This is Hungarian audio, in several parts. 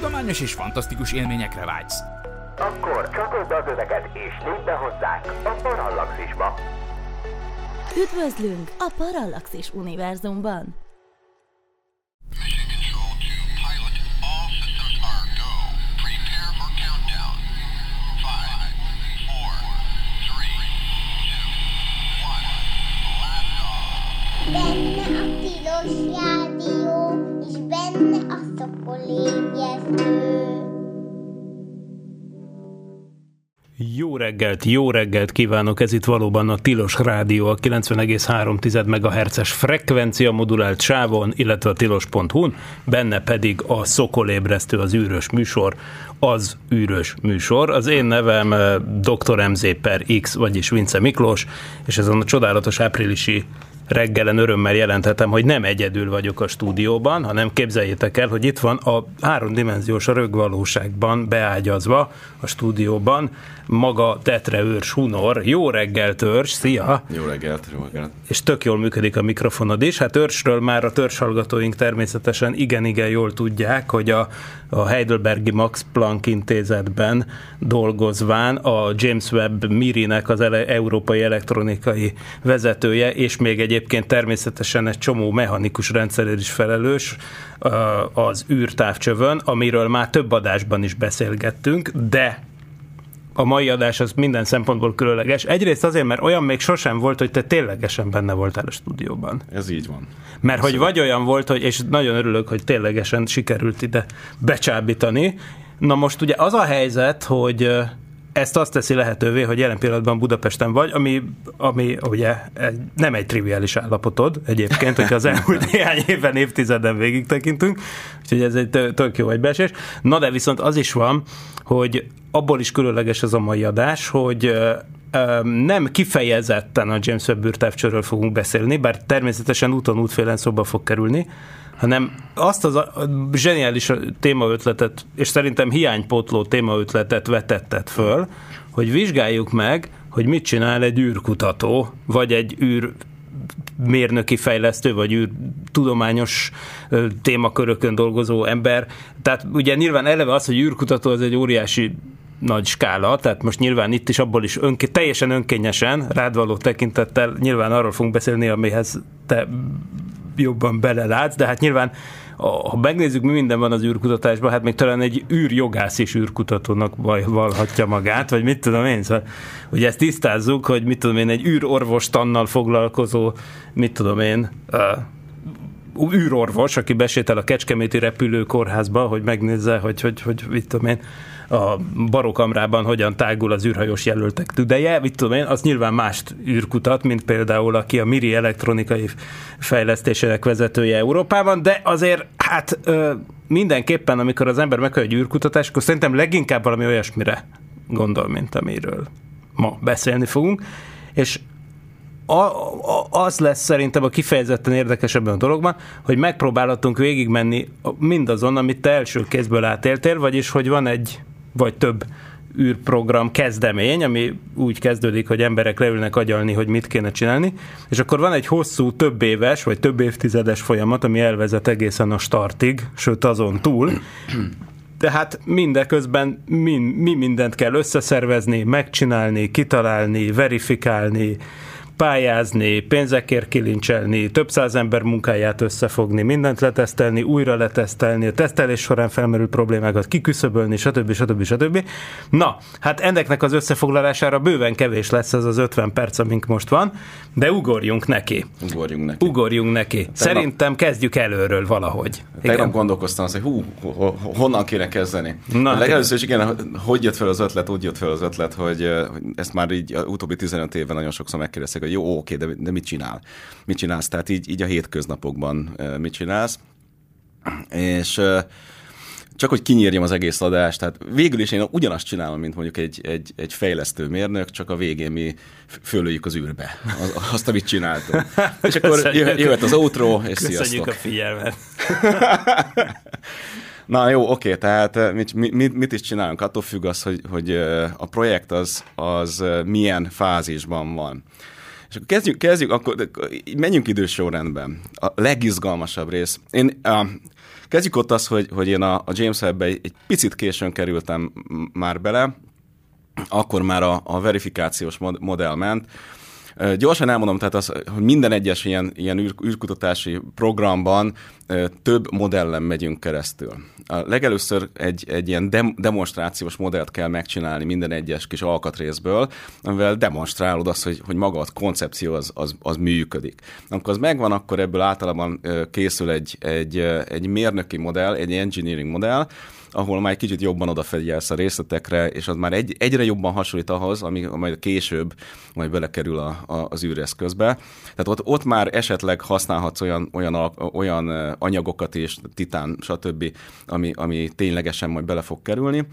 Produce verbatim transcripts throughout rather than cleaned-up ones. Tudományos és fantasztikus élményekre vágysz? Akkor csatold az öveket és lépj be hozzánk a Parallaxisba! Üdvözlünk a Parallaxis univerzumban! Benne a Tilos Rádió, és benne a Sokolébresztő. Jó reggelt, jó reggelt kívánok! Ez itt valóban a Tilos Rádió, a kilencven egész három tized megahertzes frekvencia modulált sávon, illetve a tilos pont hu-n, benne pedig a Sokolébresztő, az űrös műsor, az űrös műsor. Az én nevem doktor em zé per X, vagyis Vince Miklós, és ezen a csodálatos áprilisi reggelen örömmel jelenthetem, hogy nem egyedül vagyok a stúdióban, hanem képzeljétek el, hogy itt van a háromdimenziós rögvalóságban beágyazva a stúdióban maga Detre Örs Hunor. Jó reggelt, Örs, szia! Jó reggelt, jó reggelt! És tök jól működik a mikrofonod is. Hát Örsről már a törzshallgatóink természetesen igen-igen jól tudják, hogy a, a heidelbergi Max Planck intézetben dolgozván a James Webb MIRI-nek az ele- európai elektronikai vezetője, és még egy egyébként természetesen egy csomó mechanikus rendszerért is felelős az űrtávcsövön, amiről már több adásban is beszélgettünk, de a mai adás az minden szempontból különleges. Egyrészt azért, mert olyan még sosem volt, hogy te ténylegesen benne voltál a stúdióban. Ez így van. Mert hogy vagy olyan volt, hogy, és nagyon örülök, hogy ténylegesen sikerült ide becsábítani. Na most ugye az a helyzet, hogy ezt azt teszi lehetővé, hogy jelen pillanatban Budapesten vagy, ami, ami ugye nem egy triviális állapotod egyébként, hogyha az elmúlt néhány éven, évtizeden végig tekintünk, úgyhogy ez egy tök jó egybeesés. Na de viszont az is van, hogy abból is különleges ez a mai adás, hogy nem kifejezetten a James Webb űrtávcsőről fogunk beszélni, bár természetesen úton útfélen szóba fog kerülni, hanem azt az a zseniális témaötletet, és szerintem hiánypótló témaötletet vetetted föl, hogy vizsgáljuk meg, hogy mit csinál egy űrkutató, vagy egy űrmérnöki fejlesztő, vagy űrtudományos témakörökön dolgozó ember. Tehát ugye nyilván eleve az, hogy űrkutató az egy óriási nagy skála, tehát most nyilván itt is abból is önké, teljesen önkényesen, rád való tekintettel nyilván arról fogunk beszélni, amihez te jobban belelátsz, de hát nyilván ha megnézzük, mi minden van az űrkutatásban, hát még talán egy űrjogász is űrkutatónak vallhatja magát, vagy mit tudom én, szóval, hogy ezt tisztázzuk, hogy mit tudom én, egy űrorvostannal foglalkozó, mit tudom én, uh, űrorvos, aki besétel a kecskeméti repülőkórházba, hogy megnézze, hogy, hogy, hogy mit tudom én, a Barokkamrában hogyan tágul az űrhajós jelöltek tüdeje, mit tudom én, az nyilván mást űrkutat, mint például aki a MIRI elektronikai fejlesztésének vezetője Európában, de azért hát ö, mindenképpen, amikor az ember meghallja egy űrkutatást, akkor szerintem leginkább valami olyasmire gondol, mint amiről ma beszélni fogunk, és A, a, az lesz szerintem a kifejezetten érdekesebben a dologban, hogy megpróbálhatunk végigmenni mindazon, amit te első kézből átéltél, vagyis hogy van egy vagy több űrprogram kezdemény, ami úgy kezdődik, hogy emberek leülnek agyalni, hogy mit kéne csinálni, és akkor van egy hosszú, több éves, vagy több évtizedes folyamat, ami elvezet egészen a startig, sőt azon túl. Tehát mindeközben mi, mi mindent kell összeszervezni, megcsinálni, kitalálni, verifikálni, pályázni, pénzekért kilincselni, több száz ember munkáját összefogni, mindent letesztelni, újra letesztelni, a tesztelés során felmerül problémákat kiküszöbölni, stb. stb. stb. Na, hát ennek az összefoglalására bőven kevés lesz ez az ötven perc, amink most van, de ugorjunk neki. Ugorjunk neki. Ugorjunk neki. Tegnap... Szerintem kezdjük előről valahogy. Tegnap gondolkoztam, hogy hú, honnan kéne kezdeni. Na, legelőször is igen, hogy jött fel az ötlet, úgy jött fel az ötlet, hogy ezt már így utóbbi tizenöt évben nagyon sokszor megkérdezték, hogy jó, oké, de, de mit csinál? Mit csinálsz? Tehát így, így a hétköznapokban mit csinálsz? És csak hogy kinyírjam az egész adást, tehát végül is én ugyanazt csinálom, mint mondjuk egy, egy, egy fejlesztő mérnök, csak a végén mi fölöljük az űrbe. Az, azt, amit csináltunk. És akkor jöhet az outro, és köszönjük, sziasztok. Köszönjük a figyelmet. Na jó, oké, tehát mit, mit, mit is csinálunk? Attól függ az, hogy, hogy a projekt az, az milyen fázisban van. És akkor kezdjük, kezdjük akkor menjünk idősorrendben. A legizgalmasabb rész. Én, uh, kezdjük ott az, hogy, hogy én a, a James Webb-be egy, egy picit későn kerültem már bele, akkor már a, a verifikációs mod, modell ment. Uh, gyorsan elmondom, tehát az, hogy minden egyes ilyen, ilyen űr, űrkutatási programban uh, több modellen megyünk keresztül. A legelőször egy, egy ilyen dem, demonstrációs modellt kell megcsinálni minden egyes kis alkatrészből, amivel demonstrálod azt, hogy, hogy maga a koncepció az, az, az működik. Amikor az megvan, akkor ebből általában uh, készül egy, egy, uh, egy mérnöki modell, egy engineering modell, ahol már egy kicsit jobban odafigyelsz a részletekre, és az már egy, egyre jobban hasonlít ahhoz, ami majd később majd belekerül a, a, az űreszközbe. Tehát ott, ott már esetleg használhatsz olyan, olyan, olyan anyagokat és titán, stb., ami, ami ténylegesen majd bele fog kerülni.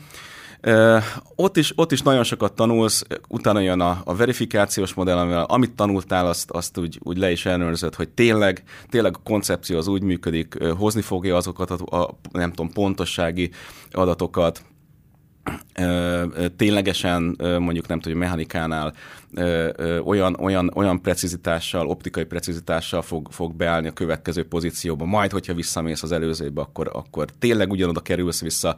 Uh, ott, is, ott is nagyon sokat tanulsz, utána jön a, a verifikációs modell, amivel amit tanultál, azt, azt úgy, úgy le is ellenőrzöd, hogy tényleg, tényleg a koncepció az úgy működik, uh, hozni fogja azokat a, a nem tudom, pontossági adatokat, uh, ténylegesen uh, mondjuk nem tudom, mechanikánál uh, uh, olyan, olyan, olyan precizitással, optikai precizitással fog, fog beállni a következő pozícióba, majd hogyha visszamész az előzőbe, akkor, akkor tényleg ugyanoda kerülsz vissza.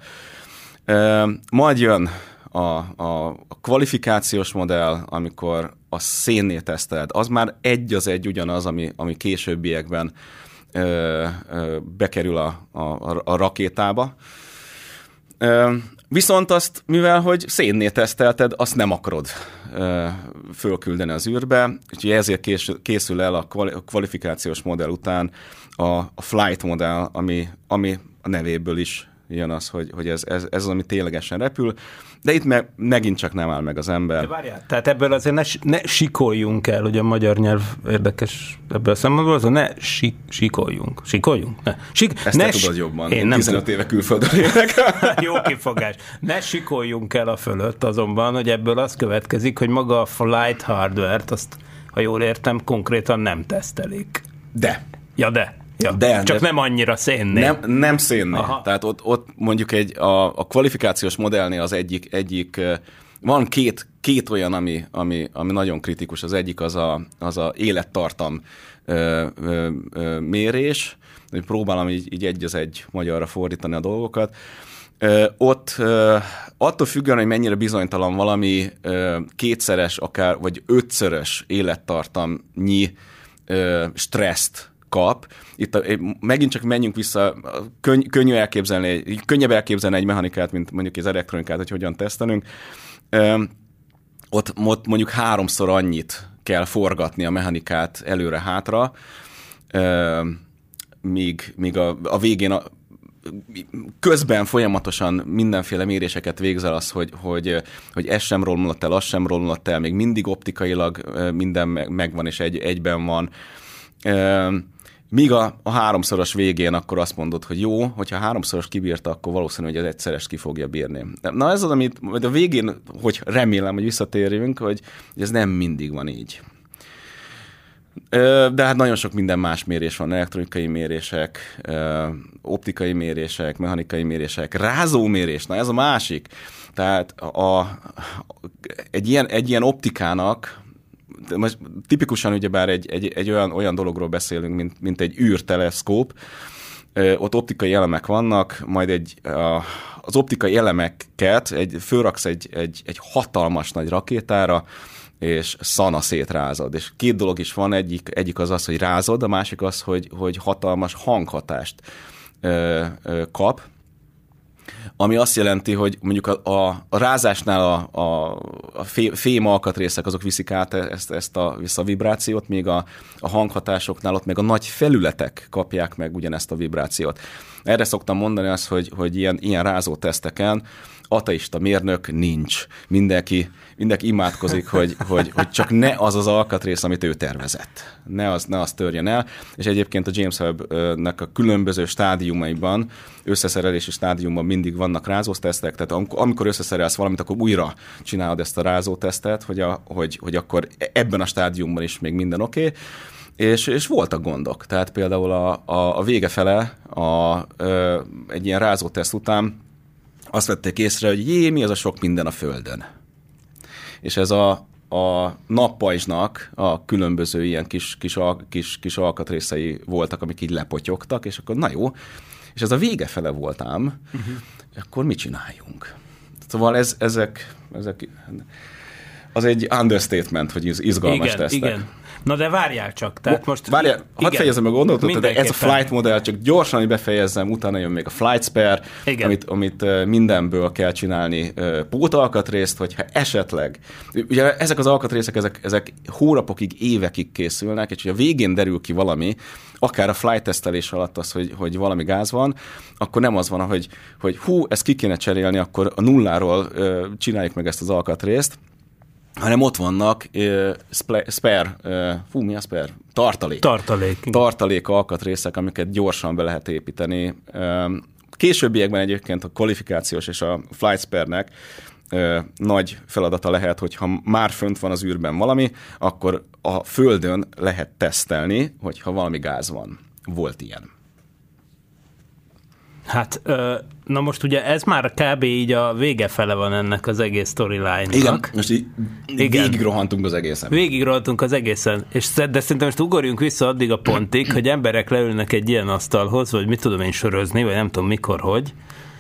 Uh, majd jön a, a, a kvalifikációs modell, amikor a szénné teszteled. Az már egy az egy ugyanaz, ami, ami későbbiekben uh, uh, bekerül a, a, a rakétába. Uh, viszont azt, mivel hogy szénné tesztelted, azt nem akarod uh, fölküldeni az űrbe, úgyhogy ezért kés, készül el a, kvali, a kvalifikációs modell után a, a flight modell, ami, ami a nevéből is jön az, hogy, hogy ez, ez, ez az, ami ténylegesen repül, de itt meg, megint csak nem áll meg az ember. Várjál, tehát ebből azért ne, ne sikoljunk el, ugye a magyar nyelv érdekes ebből a szempontból, azért ne si, sikoljunk. Sikoljunk? Ne. Sik, Ezt ne te tudod jobban. Én nem tizenöt tudom. Éve külföldön élek. Jó kifogás. Ne sikoljunk el a fölött azonban, hogy ebből az következik, hogy maga a flight hardware-t, azt, ha jól értem, konkrétan nem tesztelik. De. Ja, de. Ja, de, csak de nem annyira szénnél. Nem, nem szénnél. Aha. Tehát ott, ott mondjuk egy, a, a kvalifikációs modellnél az egyik, egyik van két, két olyan, ami, ami, ami nagyon kritikus. Az egyik az a, az a élettartam ö, ö, ö, mérés. Próbálom így, így egy az egy magyarra fordítani a dolgokat. Ö, ott ö, attól függően, hogy mennyire bizonytalan valami ö, kétszeres, akár vagy ötszörös élettartamnyi ö, stresszt kap. Itt a, megint csak menjünk vissza, könny, könnyű elképzelni, könnyebb elképzelni egy mechanikát, mint mondjuk az elektronikát, hogy hogyan tesztelünk. Ö, ott, ott mondjuk háromszor annyit kell forgatni a mechanikát előre-hátra, ö, míg, míg a, a végén a, közben folyamatosan mindenféle méréseket végzel az, hogy, hogy, hogy ez sem romlott el, az sem romlott el, még mindig optikailag minden megvan és egy, egyben van. Ö, Míg a, a háromszoros végén akkor azt mondod, hogy jó, hogyha háromszoros kibírta, akkor valószínű, hogy az egyszeres ki fogja bírni. Na ez az, amit majd a végén, hogy remélem, hogy visszatérjünk, hogy ez nem mindig van így. De hát nagyon sok minden más mérés van, elektronikai mérések, optikai mérések, mechanikai mérések, rázómérés, na ez a másik. Tehát a, a, egy, ilyen, egy ilyen optikának, most tipikusan ugyebár egy, egy, egy olyan, olyan dologról beszélünk, mint, mint egy űrteleszkóp, ott optikai elemek vannak, majd egy, az optikai elemeket egy, fölraksz egy, egy, egy hatalmas nagy rakétára, és szana szétrázod. És két dolog is van, egyik, egyik az az, hogy rázod, a másik az, hogy, hogy hatalmas hanghatást kap, ami azt jelenti, hogy mondjuk a, a, a rázásnál a, a, a fém, fém alkatrészek azok viszik át ezt, ezt a, a vibrációt, még a, a hanghatásoknál ott meg a nagy felületek kapják meg ugyanezt a vibrációt. Erre szoktam mondani azt, hogy, hogy ilyen, ilyen rázó teszteken ateista mérnök nincs. Mindenki, mindenki imádkozik, hogy, hogy, hogy csak ne az az alkatrész, amit ő tervezett. Ne az, ne az törjen el. És egyébként a James Webb-nek a különböző stádiumaiban, összeszerelési stádiumban mindig vannak rázótesztek, tehát amikor összeszerelsz valamit, akkor újra csinálod ezt a rázótesztet, hogy, a, hogy, hogy akkor ebben a stádiumban is még minden oké. Okay. És, és voltak gondok. Tehát például a, a, a vége fele a, ö, egy ilyen rázóteszt után azt vették észre, hogy jé, mi az a sok minden a Földön. És ez a, a nappajzsnak a különböző ilyen kis, kis, kis, kis alkatrészei voltak, amik így lepotyogtak, és akkor na jó, és ez a vége fele voltám, uh-huh. akkor mit csináljunk? Szóval ez, ezek, ezek, az egy understatement, hogy izgalmas igen, tesztek. Igen. Na de várjál csak, tehát most... Várjál, hadd fejezem a gondolatot, de ez a flight modell, csak gyorsan, hogy befejezzem, utána jön még a flight spare, amit, amit mindenből kell csinálni pótalkatrészt, hogyha esetleg... Ugye ezek az alkatrészek, ezek, ezek hónapokig, évekig készülnek, és a végén derül ki valami, akár a flight tesztelés alatt az, hogy, hogy valami gáz van, akkor nem az van, hogy, hogy hú, ezt ki kéne cserélni, akkor a nulláról csináljuk meg ezt az alkatrészt, hanem ott vannak uh, spla- spare, uh, fú, mi a spare? Tartalék. Tartalék. Tartalék alkatrészek, amiket gyorsan be lehet építeni. Uh, későbbiekben egyébként a kvalifikációs és a flight spare-nek uh, nagy feladata lehet, hogyha már fönt van az űrben valami, akkor a Földön lehet tesztelni, hogyha valami gáz van. Volt ilyen. Hát, na most ugye ez már kb. Így a vége fele van ennek az egész storyline-nak. Igen, most így Igen. végigrohantunk az egészen. Végigrohantunk az egészen, és, de szerintem most ugorjunk vissza addig a pontig, hogy emberek leülnek egy ilyen asztalhoz, vagy mit tudom én sörözni, vagy nem tudom mikor, hogy.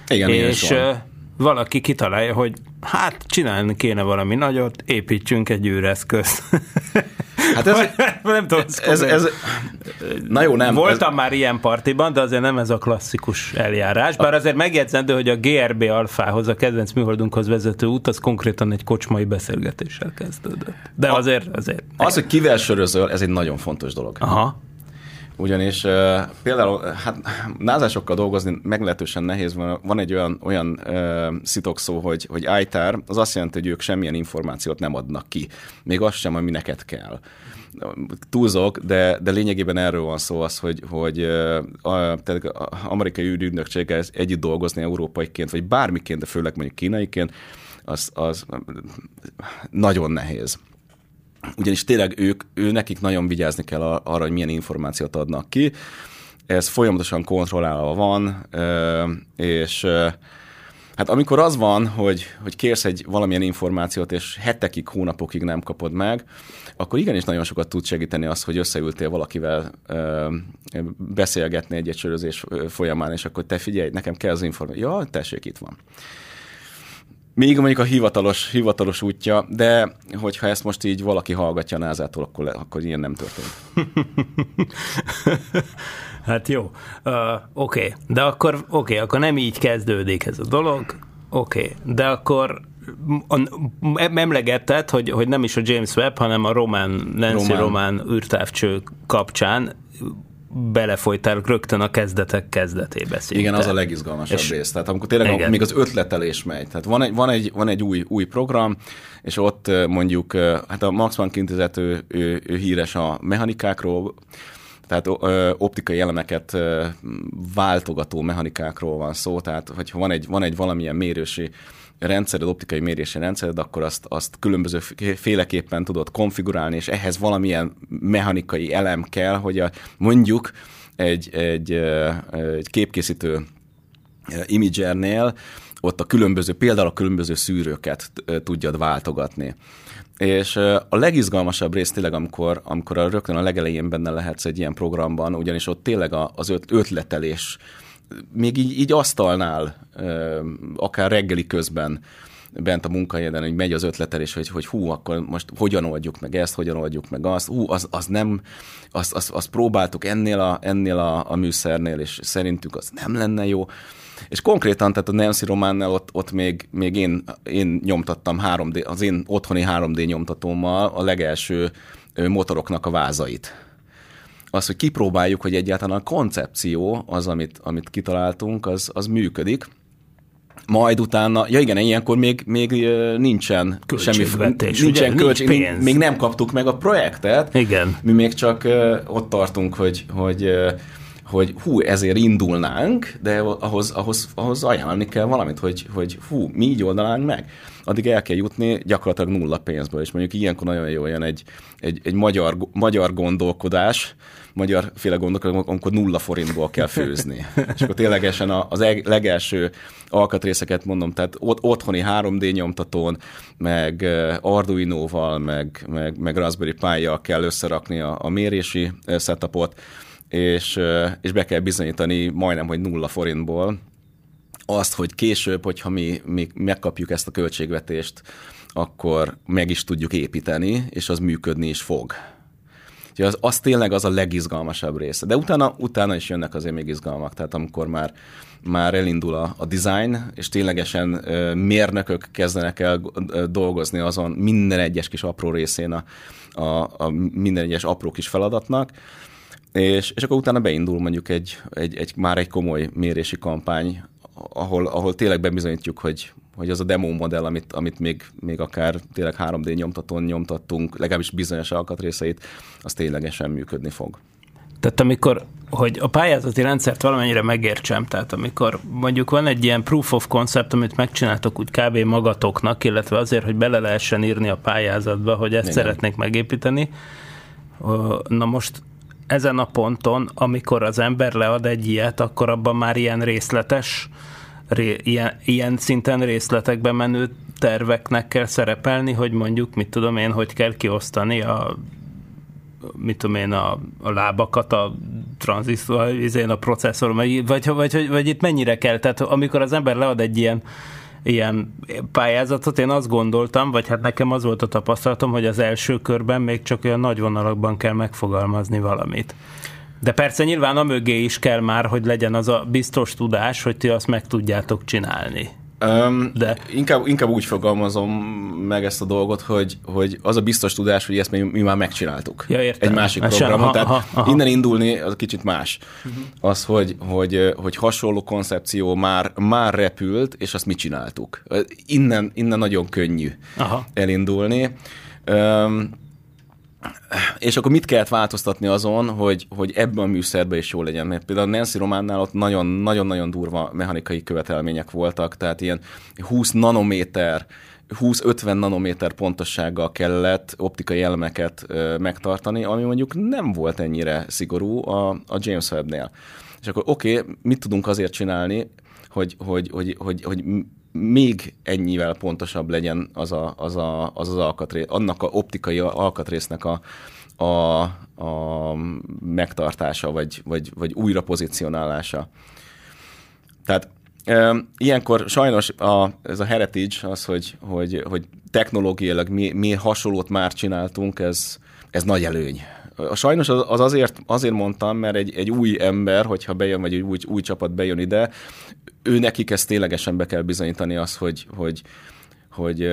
Igen, és ilyen valaki kitalálja, hogy hát csinálni kéne valami nagyot, építsünk egy űreszközt. Hát ez... nem tudom, ez, ez, ez, na jó, nem. Voltam ez, már ilyen partiban, de azért nem ez a klasszikus eljárás. Bár a, azért megjegyzendő, hogy a gé er bé alfához, a kedvenc műholdunkhoz vezető út, az konkrétan egy kocsmai beszélgetéssel kezdődött. De a, azért, azért... Az, hogy kivel sörözöl, ez egy nagyon fontos dolog. Aha. Ugyanis uh, például hát, názásokkal dolgozni meglehetősen nehéz. Van, van egy olyan, olyan uh, szitokszó, hogy, hogy ájtár, az azt jelenti, hogy ők semmilyen információt nem adnak ki. Még azt sem, ami neked kell. Túlzok, de, de lényegében erről van szó az, hogy, hogy a, tehát a amerikai űrügynökséggel együtt dolgozni európaiként, vagy bármiként, de főleg mondjuk kínaiként, az, az nagyon nehéz. Ugyanis tényleg ők, ő nekik nagyon vigyázni kell arra, hogy milyen információt adnak ki. Ez folyamatosan kontrollálva van, és hát amikor az van, hogy, hogy kérsz egy valamilyen információt, és hetekig, hónapokig nem kapod meg, akkor igenis nagyon sokat tud segíteni az, hogy összeültél valakivel beszélgetni egy-egy sörözés folyamán, és akkor te figyelj, nekem kell az információ. Ja, tessék, itt van. Még mondjuk a hivatalos, hivatalos útja, de hogyha ezt most így valaki hallgatja a názától, akkor, akkor ilyen nem történt. Hát jó, uh, oké, okay. de akkor, okay, akkor nem így kezdődik ez a dolog, oké, okay. de akkor emlegetted, hogy, hogy nem is a James Webb, hanem a Roman, Nancy Roman, Roman űrtávcső kapcsán belefolytál rögtön a kezdetek kezdetébe szinte. Igen, az a legizgalmasabb és rész. Tehát amikor tényleg a, még az ötletelés megy. Tehát van egy, van egy, van egy új, új program, és ott mondjuk, hát a Max Planck intézet, ő, ő, ő híres a mechanikákról, tehát ö, optikai elemeket ö, váltogató mechanikákról van szó, tehát hogyha van egy, van egy valamilyen mérősi rendszered, optikai mérési rendszered, akkor azt, azt különböző féleképpen tudod konfigurálni, és ehhez valamilyen mechanikai elem kell, hogy a, mondjuk egy, egy, egy képkészítő imagernél ott a különböző, például a különböző szűrőket tudjad váltogatni. És a legizgalmasabb rész tényleg, amikor, amikor a rögtön a legelején benne lehetsz egy ilyen programban, ugyanis ott tényleg az ötletelés, még így, így asztalnál, akár reggeli közben bent a munkahelyen, hogy megy az ötletelés, hogy, hogy hú, akkor most hogyan oldjuk meg ezt, hogyan oldjuk meg azt, hú, az, az nem, azt az, az próbáltuk ennél, a, ennél a, a műszernél, és szerintük az nem lenne jó. És konkrétan, tehát a Nancy Romannál ott, ott még, még én, én nyomtattam három dé, az én otthoni három dé nyomtatómmal a legelső motoroknak a vázait. Az, hogy kipróbáljuk, hogy egyáltalán a koncepció, az, amit, amit kitaláltunk, az, az működik. Majd utána, ja igen, ilyenkor még, még nincsen semmi, nincsen költség, nincs még nem kaptuk meg a projektet. Igen. Mi még csak ott tartunk, hogy, hogy, hogy hú, ezért indulnánk, de ahhoz, ahhoz, ahhoz ajánlani kell valamit, hogy, hogy hú, mi így oldanánk meg. Addig el kell jutni gyakorlatilag nulla pénzből, és mondjuk ilyenkor nagyon jól jön egy, egy, egy magyar, magyar gondolkodás, magyar féle gondok, amikor nulla forintból kell főzni. És akkor ténylegesen az eg- legelső alkatrészeket mondom, tehát otthoni három dé nyomtatón, meg Arduino-val, meg, meg, meg Raspberry Pi-jal kell összerakni a, a mérési setupot, és, és be kell bizonyítani majdnem, hogy nulla forintból azt, hogy később, hogyha mi, mi megkapjuk ezt a költségvetést, akkor meg is tudjuk építeni, és az működni is fog. Úgyhogy az, az tényleg az a legizgalmasabb része. De utána, utána is jönnek azért még izgalmak, tehát amikor már, már elindul a, a design, és ténylegesen ö, mérnökök kezdenek el ö, dolgozni azon minden egyes kis apró részén a, a, a minden egyes apró kis feladatnak, és, és akkor utána beindul mondjuk egy, egy, egy, már egy komoly mérési kampány, ahol, ahol tényleg bebizonyítjuk, hogy, hogy az a demo modell, amit, amit még, még akár tényleg három dé nyomtatón nyomtattunk, legalábbis bizonyos alkatrészeit, az ténylegesen működni fog. Tehát amikor, hogy a pályázati rendszert valamennyire megértsem, tehát amikor mondjuk van egy ilyen proof of concept, amit megcsináltok úgy kb. Magatoknak, illetve azért, hogy bele lehessen írni a pályázatba, hogy ezt Igen. szeretnék megépíteni. Na most ezen a ponton, amikor az ember lead egy ilyet, akkor abban már ilyen részletes, ré, ilyen, ilyen szinten részletekbe menő terveknek kell szerepelni, hogy mondjuk, mit tudom én, hogy kell kiosztani a, mit tudom én, a, a lábakat, a tranzisztor, a processzor, vagy, vagy, vagy, vagy itt mennyire kell, tehát amikor az ember lead egy ilyen, ilyen pályázatot, én azt gondoltam, vagy hát nekem az volt a tapasztalatom, hogy az első körben még csak olyan nagy vonalakban kell megfogalmazni valamit. De persze nyilván a mögé is kell már, hogy legyen az a biztos tudás, hogy ti azt meg tudjátok csinálni. Um, De. Inkább, inkább úgy fogalmazom meg ezt a dolgot, hogy, hogy az a biztos tudás, hogy ezt mi, mi már megcsináltuk. Ja, értem. Egy másik programot. Tehát aha, aha. innen indulni, az kicsit más. Uh-huh. Az, hogy, hogy, hogy hasonló koncepció már, már repült, és azt mi csináltuk. Innen, innen nagyon könnyű aha. elindulni. Um, és akkor mit kellett változtatni azon, hogy, hogy ebben a műszerben is jó legyen? Mert például Nancy Romannál ott nagyon-nagyon durva mechanikai követelmények voltak, tehát ilyen húsz nanométer, húsz-ötven nanométer pontossággal kellett optikai elemeket ö, megtartani, ami mondjuk nem volt ennyire szigorú a, a James Webbnél. És akkor oké, okay, mit tudunk azért csinálni, hogy, hogy, hogy, hogy, hogy még ennyivel pontosabb legyen az a, az, a, az, az alkatrész, annak a optikai alkatrésznek a, a, a megtartása, vagy, vagy, vagy újra pozícionálása. Tehát e, ilyenkor sajnos a, ez a heritage, az, hogy, hogy, hogy technológiailag mi, mi hasonlót már csináltunk, ez, ez nagy előny. Sajnos az azért, azért mondtam, mert egy, egy új ember, hogyha bejön, vagy egy új, új csapat bejön ide, ő nekik ezt ténylegesen be kell bizonyítani azt, hogy, hogy, hogy,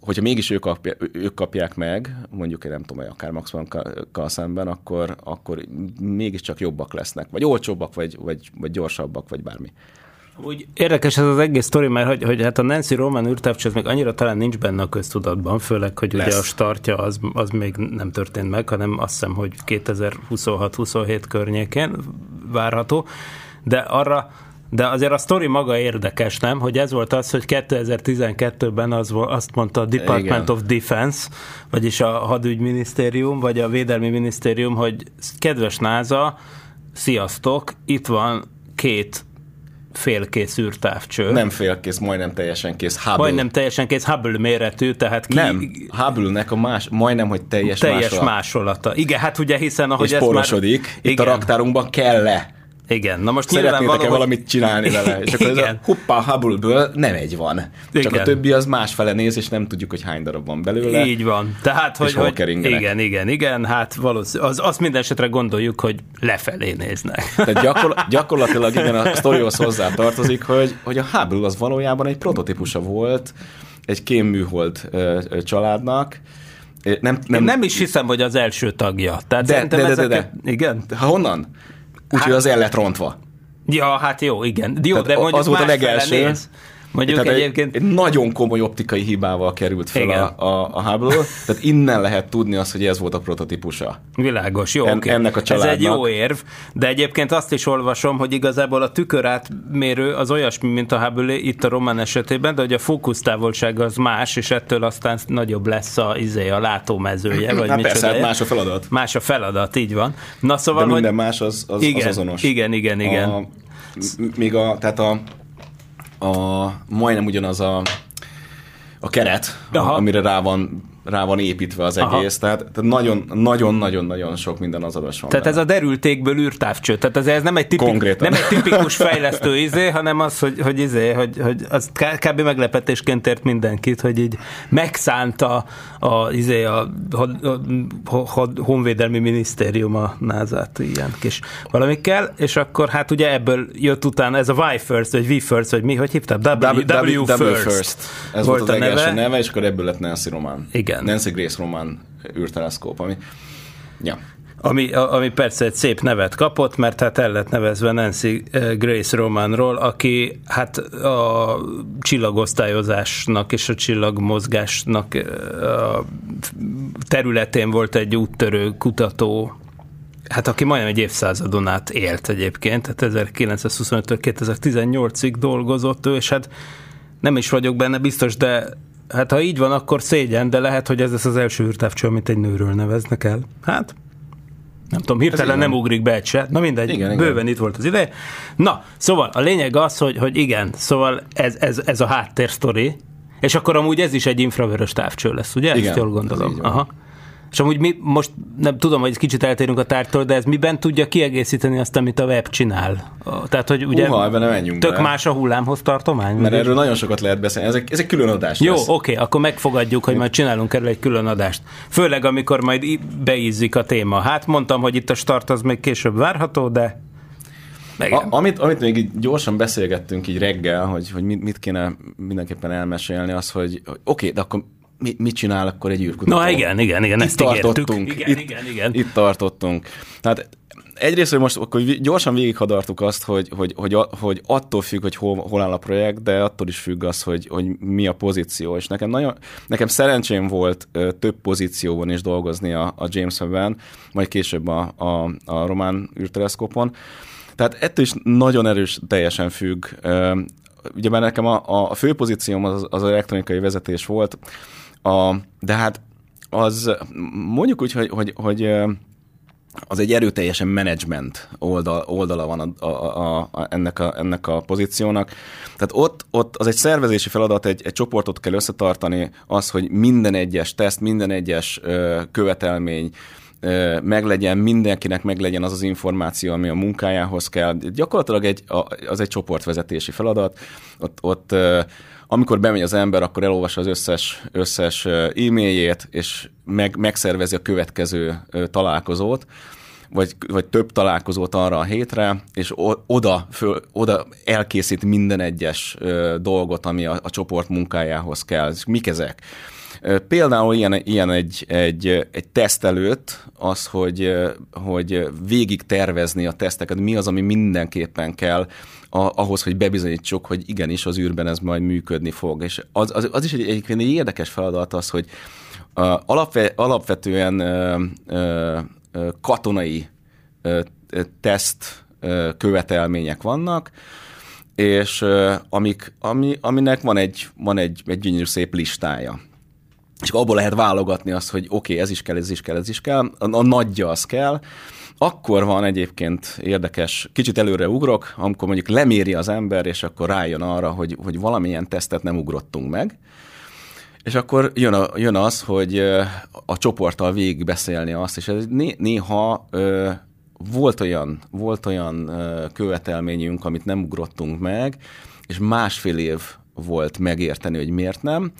hogyha mégis ők, kapja, ők kapják meg, mondjuk én nem tudom, akár Max Planckkal szemben, akkor, akkor mégiscsak jobbak lesznek, vagy olcsóbbak, vagy, vagy, vagy gyorsabbak, vagy bármi. Úgy érdekes ez az egész sztori, mert hogy, hogy hát a Nancy Roman űrtávcső még annyira talán nincs benne a köztudatban, főleg, hogy lesz. Ugye a startja az, az még nem történt meg, hanem azt hiszem, hogy kétezer-huszonhat huszonhét környékén várható, de arra, de azért a sztori maga érdekes, nem? Hogy ez volt az, hogy kétezer-tizenkettőben az, azt mondta a Department Igen. of Defense, vagyis a hadügyminisztérium, vagy a védelmi minisztérium, hogy kedves NASA, sziasztok, itt van két félkész űrtávcső. Nem félkész, majdnem teljesen kész. Hubble. Majdnem teljesen kész, Hubble méretű, tehát ki... Nem, Hubble-nek a más, majdnem, hogy teljes, teljes másolata. másolata. Igen, hát ugye hiszen, ahogy és ez porosodik, már... itt igen. a raktárunkban kell le. Igen, na most szeretnétek-e valahogy... valamit csinálni vele? És akkor igen. ez a huppá Hubble-ből nem egy van. Csak igen. a többi az másfele néz, és nem tudjuk, hogy hány darab van belőle. Így van. Tehát, hogy, hogy igen, igen, igen, hát valószínűleg. Az, azt minden esetre gondoljuk, hogy lefelé néznek. Tehát gyakor, gyakorlatilag igen, a sztorihoz hozzá tartozik, hogy, hogy a Hubble az valójában egy prototípusa volt egy kémműhold családnak. Nem, nem... Én nem is hiszem, hogy az első tagja. Tehát de, de, de, ezeket... de, de, de. Igen? Ha honnan? Úgyhogy hát, az el lett rontva. Ja, hát jó, igen. Jó, de az volt a legelső. Néz, Mondjuk tehát egyébként... egy, egy nagyon komoly optikai hibával került fel a, a, a Hubble-ról, tehát innen lehet tudni azt, hogy ez volt a prototípusa. Világos, jó. En, okay. Ennek a családnak. Ez egy jó érv, de egyébként azt is olvasom, hogy igazából a tükör átmérő az olyasmi, mint a Hubble itt a Roman esetében, de hogy a fókusztávolság az más, és ettől aztán nagyobb lesz a, izé, a látómezője. Vagy hát persze, hát más a feladat. Más a feladat, így van. Na, szóval, de minden hogy... más az, az, igen, az azonos. Igen, igen, igen. A, még a, tehát a A, majdnem ugyanaz a, a keret, aha, amire rá van, rá van építve az egész. Tehát nagyon-nagyon-nagyon sok minden azonos van. Tehát benne. Ez a derültékből űrtávcső. Tehát ez, ez nem, egy tipik, nem egy tipikus fejlesztő izé, hanem az, hogy, hogy izé, hogy, hogy az kb. Meglepetésként ért mindenkit, hogy így megszánta a, izé, a, a, a, a honvédelmi minisztérium a názát ilyen kis valamikkel, és akkor hát ugye ebből jött utána ez a WFIRST, vagy WFIRST, vagy mi, hogy hívtál? WFIRST. Ez volt az első neve, és akkor ebből lett Nancy Roman. Igen. Nancy Grace Roman űrteleszkóp, ami... Ja. Ami, ami persze egy szép nevet kapott, mert hát el lett nevezve Nancy Grace Romanról, aki hát a csillagosztályozásnak és a csillagmozgásnak a területén volt egy úttörő kutató, hát aki majdnem egy évszázadon át élt egyébként, tehát ezerkilencszázhuszonöttől kétezer-tizennyolcig dolgozott ő, és hát nem is vagyok benne biztos, de hát ha így van, akkor szégyen, de lehet, hogy ez lesz az első űrtávcső, amit egy nőről neveznek el. Hát, nem tudom, hirtelen nem ugrik be egy se. Na mindegy, igen, bőven igen. Itt volt az ideje. Na, szóval a lényeg az, hogy, hogy igen, szóval ez, ez, ez a háttérsztori, és akkor amúgy ez is egy infravörös távcső lesz, ugye? Igen, ezt jól gondolom. Aha. És amúgy mi most, nem tudom, hogy kicsit eltérünk a tárgytól, de ez miben tudja kiegészíteni azt, amit a web csinál? Tehát, hogy ugye Uha, tök be. Más a hullámhoz tartomány? Mert erről nagyon sokat lehet beszélni. Ez egy, ez egy külön adás jó, lesz. Jó, oké, akkor megfogadjuk, hogy majd csinálunk erről egy külön adást. Főleg, amikor majd beízzik a téma. Hát mondtam, hogy itt a start az még később várható, de... A, amit, amit még így gyorsan beszélgettünk így reggel, hogy, hogy mit, mit kéne mindenképpen elmesélni, az, hogy, hogy oké, de akkor Mi, mit csinál akkor egy űrkutató? Na igen, igen, igen, itt ezt tartottunk. Igen, itt, igen, igen. Itt tartottunk. Tehát egyrészt, hogy most akkor gyorsan végighadartuk azt, hogy, hogy, hogy, hogy attól függ, hogy hol, hol áll a projekt, de attól is függ az, hogy, hogy mi a pozíció. És nekem, nagyon, nekem szerencsém volt több pozícióban is dolgozni a, a James Webb-en, majd később a, a, a Roman űrteleszkópon. Tehát ettől is nagyon erős, teljesen függ. Ugye már nekem a, a fő pozícióm az, az elektronikai vezetés volt, A, de hát az mondjuk úgy, hogy, hogy, hogy az egy erőteljesen menedzsment oldal, oldala van a, a, a, ennek, a, ennek a pozíciónak. Tehát ott, ott az egy szervezési feladat, egy, egy csoportot kell összetartani, az, hogy minden egyes teszt, minden egyes követelmény meglegyen, mindenkinek meglegyen az az információ, ami a munkájához kell. Gyakorlatilag egy, az egy csoportvezetési feladat. Ott, ott amikor bemegy az ember, akkor elolvassa az összes, összes e-mailjét, és meg, megszervezi a következő találkozót, vagy, vagy több találkozót arra a hétre, és oda, föl, oda elkészít minden egyes dolgot, ami a, a csoport munkájához kell. Mik ezek? Például ilyen, ilyen egy, egy, egy teszt előtt az, hogy, hogy végig tervezni a teszteket, mi az, ami mindenképpen kell, ahhoz, hogy bebizonyítsuk, hogy igenis az űrben ez majd működni fog. És az, az, az is egy, egyébként egy érdekes feladat az, hogy alapve, alapvetően ö, ö, katonai ö, teszt ö, követelmények vannak, és ö, amik, ami, aminek van egy, van egy, egy gyönyörű szép listája. És abból lehet válogatni azt, hogy oké, okay, ez is kell, ez is kell, ez is kell, a, a nagyja az kell. Akkor van egyébként érdekes, kicsit előre ugrok, amikor mondjuk leméri az ember, és akkor rájön arra, hogy, hogy valamilyen tesztet nem ugrottunk meg. És akkor jön, a, jön az, hogy a csoporttal végigbeszélni azt, és ez néha ö, volt olyan, volt olyan ö, követelményünk, amit nem ugrottunk meg, és másfél év volt megérteni, hogy miért nem,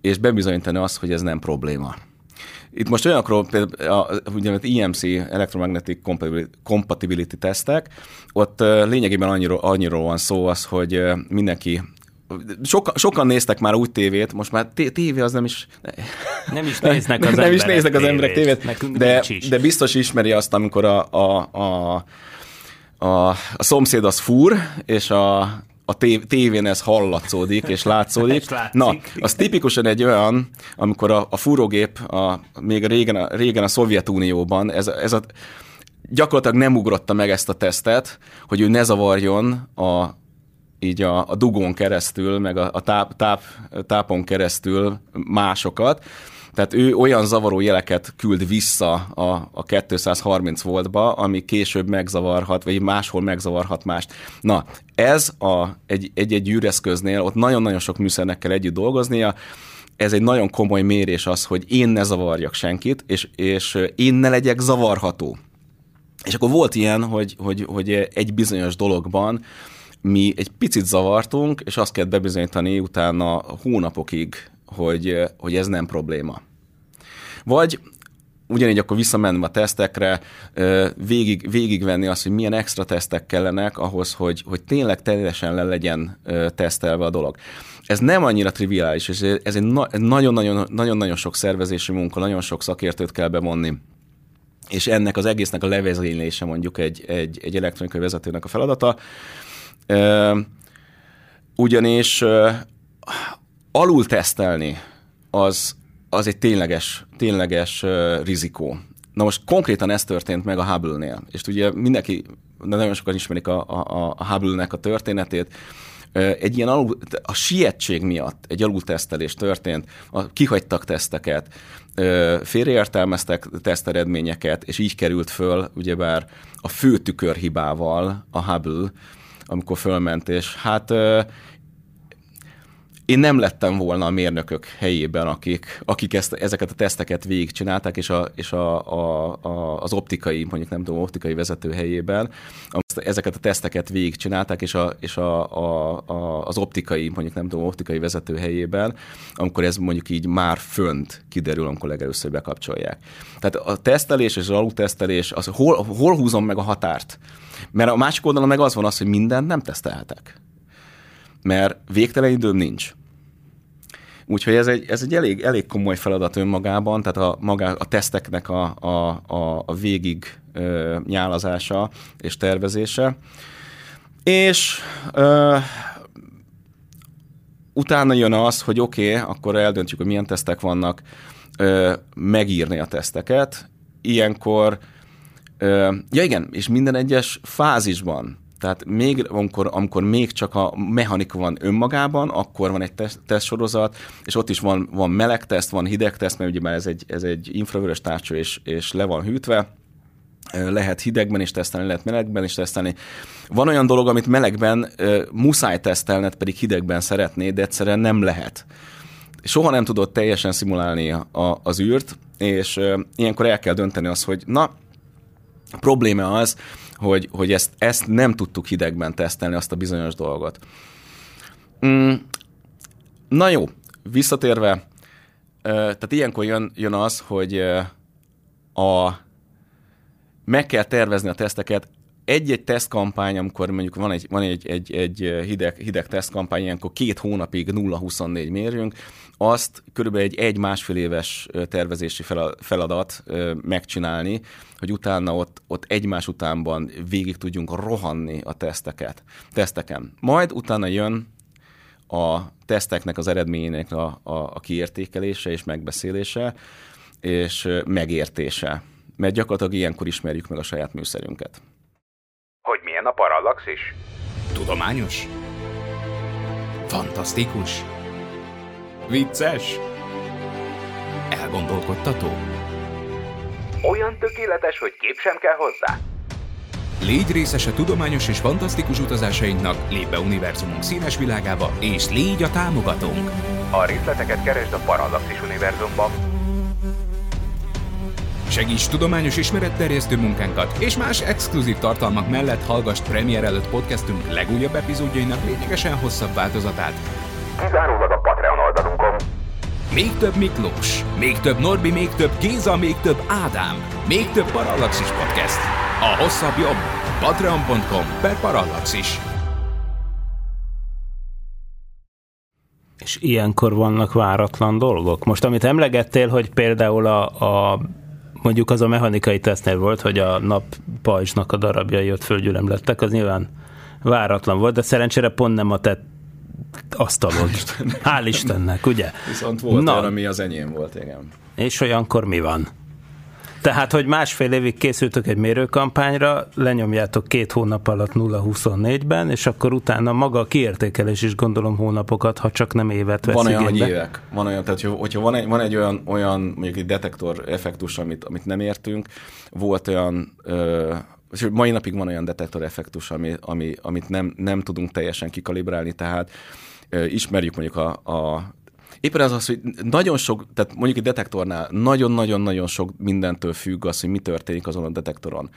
és bebizonyítani azt, hogy ez nem probléma. Itt most olyanokról, például az i em cé, Electromagnetic Compatibility tesztek, ott lényegében annyira, annyira van szó az, hogy mindenki, sokan, sokan néztek már úgy tévét, most már tévé az nem is... Nem is néznek az, nem emberek, is néznek az emberek tévét, de, de biztos ismeri azt, amikor a, a, a, a, a szomszéd az fúr, és a... a tév- tévén ez hallatszódik és látszódik. Na, az tipikusan egy olyan, amikor a, a fúrógép, a, még régen a, régen a Szovjetunióban, ez, ez a, gyakorlatilag nem ugrotta meg ezt a tesztet, hogy ő ne zavarjon a így a, a dugón keresztül, meg a, a táp, táp, tápon keresztül másokat. Tehát ő olyan zavaró jeleket küld vissza a, a kétszázharminc voltba, ami később megzavarhat, vagy máshol megzavarhat mást. Na, ez a, egy, egy-egy űreszköznél, ott nagyon-nagyon sok műszernek kell együtt dolgoznia. Ez egy nagyon komoly mérés az, hogy én ne zavarjak senkit, és, és én ne legyek zavarható. És akkor volt ilyen, hogy, hogy, hogy egy bizonyos dologban mi egy picit zavartunk, és azt kellett bebizonyítani utána hónapokig, hogy, hogy ez nem probléma. Vagy ugyanígy akkor visszamenve a tesztekre, végig, végigvenni azt, hogy milyen extra tesztek kellenek ahhoz, hogy, hogy tényleg teljesen le legyen tesztelve a dolog. Ez nem annyira triviális, és ez egy nagyon-nagyon sok szervezési munka, nagyon sok szakértőt kell bevonni. És ennek az egésznek a levezénylése mondjuk egy, egy, egy elektronikai vezetőnek a feladata. Ugyanis alul tesztelni az, az egy tényleges, tényleges rizikó. Na most konkrétan ez történt meg a Hubble-nél. És ugye mindenki, de nagyon sokan ismerik a, a, a Hubble-nek a történetét. Egy ilyen alul, a sietség miatt egy alultesztelés történt, a, kihagytak teszteket, félreértelmeztek teszteredményeket, és így került föl ugyebár a főtükörhibával a Hubble, amikor fölment, és hát euh, én nem lettem volna a mérnökök helyében, akik, akik ezt, ezeket a teszteket végigcsinálták, és, a, és a, a, a, az optikai, mondjuk nem tudom, optikai vezető helyében, ezeket a teszteket végigcsinálták, és, a, és a, a, a, az optikai, mondjuk nem tudom, optikai vezető helyében, amikor ez mondjuk így már fönt kiderül, amikor legelőször bekapcsolják. Tehát a tesztelés és az alutesztelés, az hol, hol húzom meg a határt? Mert a másik oldalon meg az van az, hogy mindent nem tesztelhetek. Mert végtelen időm nincs. Úgyhogy ez egy, ez egy elég, elég komoly feladat önmagában, tehát a, maga, a teszteknek a, a, a végig ö, nyálazása és tervezése. És ö, utána jön az, hogy oké, okay, akkor eldöntjük, hogy milyen tesztek vannak, ö, megírni a teszteket. Ilyenkor, ö, ja igen, és minden egyes fázisban, tehát még, amikor, amikor még csak a mechanika van önmagában, akkor van egy teszt, tesztsorozat, és ott is van, van meleg teszt, van hideg teszt, mert ugye már ez egy, ez egy infravörös tárcső, és, és le van hűtve. Lehet hidegben is tesztelni, lehet melegben is tesztelni. Van olyan dolog, amit melegben uh, muszáj tesztelned, pedig hidegben szeretnéd, de egyszerűen nem lehet. Soha nem tudod teljesen szimulálni a, a, az űrt, és uh, ilyenkor el kell dönteni azt, hogy na, a probléma az, hogy, hogy ezt, ezt nem tudtuk hidegben tesztelni, azt a bizonyos dolgot. Mm, na jó, visszatérve, tehát ilyenkor jön, jön az, hogy a, meg kell tervezni a teszteket. Egy-egy tesztkampány, amikor mondjuk van egy, van egy, egy, egy hideg, hideg tesztkampány, ilyenkor két hónapig nulla huszonnégy mérjünk, azt körülbelül egy egy-másfél éves tervezési feladat megcsinálni, hogy utána ott, ott egymás utánban végig tudjunk rohanni a teszteket, teszteken. Majd utána jön a teszteknek, az eredményének a, a, a kiértékelése és megbeszélése és megértése. Mert gyakorlatilag ilyenkor ismerjük meg a saját műszerünket. Hogy milyen a parallaxis? Tudományos? Fantasztikus? Vicces? Elgondolkodtató? Olyan tökéletes, hogy kép sem kell hozzá? Légy részes a tudományos és fantasztikus utazásainknak, lép be univerzumunk színes világába, és légy a támogatónk! A részleteket keresd a Parallaxis univerzumban. Segíts tudományos ismeretterjesztő munkánkat, és más exkluzív tartalmak mellett hallgass premier előtt podcastünk legújabb epizódjainak lényegesen hosszabb változatát. Kizárólag a Patreon oldalunkon. Még több Miklós, még több Norbi, még több Géza, még több Ádám, még több Parallaxis podcast. A hosszabb jobb. Patreon.com per Parallaxis. És ilyenkor vannak váratlan dolgok. Most amit emlegettél, hogy például a, a mondjuk az a mechanikai tesztnél volt, hogy a nappajzsnak a darabjai ott földgyűlemlettek, az nyilván váratlan volt, de szerencsére pont nem a te asztalod. Hál' Istennek, ugye? Viszont volt Na. arra, mi az enyém volt, igen. És olyankor mi van? Tehát, hogy másfél évig készültök egy mérőkampányra, lenyomjátok két hónap alatt nulla huszonnégyben, és akkor utána maga a kiértékelés is gondolom hónapokat, ha csak nem évet vesz igénybe. Van olyan, hogy évek. Van olyan, tehát hogyha van egy, van egy olyan, olyan, mondjuk egy detektor effektus, amit, amit nem értünk, volt olyan... Ö, és mai napig van olyan detektor effektus, ami, ami, amit nem, nem tudunk teljesen kikalibrálni, tehát ö, ismerjük mondjuk a, a... Éppen az az, hogy nagyon sok, tehát mondjuk egy detektornál nagyon-nagyon-nagyon sok mindentől függ az, hogy mi történik azon a detektoron.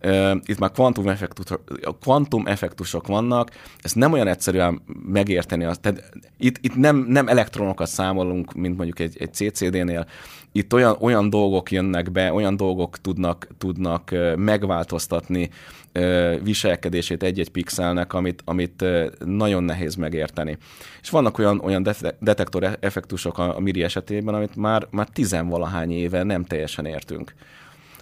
Ö, itt már kvantum effektusok, kvantum effektusok vannak, ezt nem olyan egyszerűen megérteni. Azt, tehát itt, itt nem, nem elektronokat számolunk, mint mondjuk egy, egy cé cé dé-nél, itt olyan, olyan dolgok jönnek be, olyan dolgok tudnak, tudnak megváltoztatni viselkedését egy-egy pixelnek, amit, amit nagyon nehéz megérteni. És vannak olyan, olyan detektor effektusok a MIRI esetében, amit már, már tizenvalahány éve nem teljesen értünk.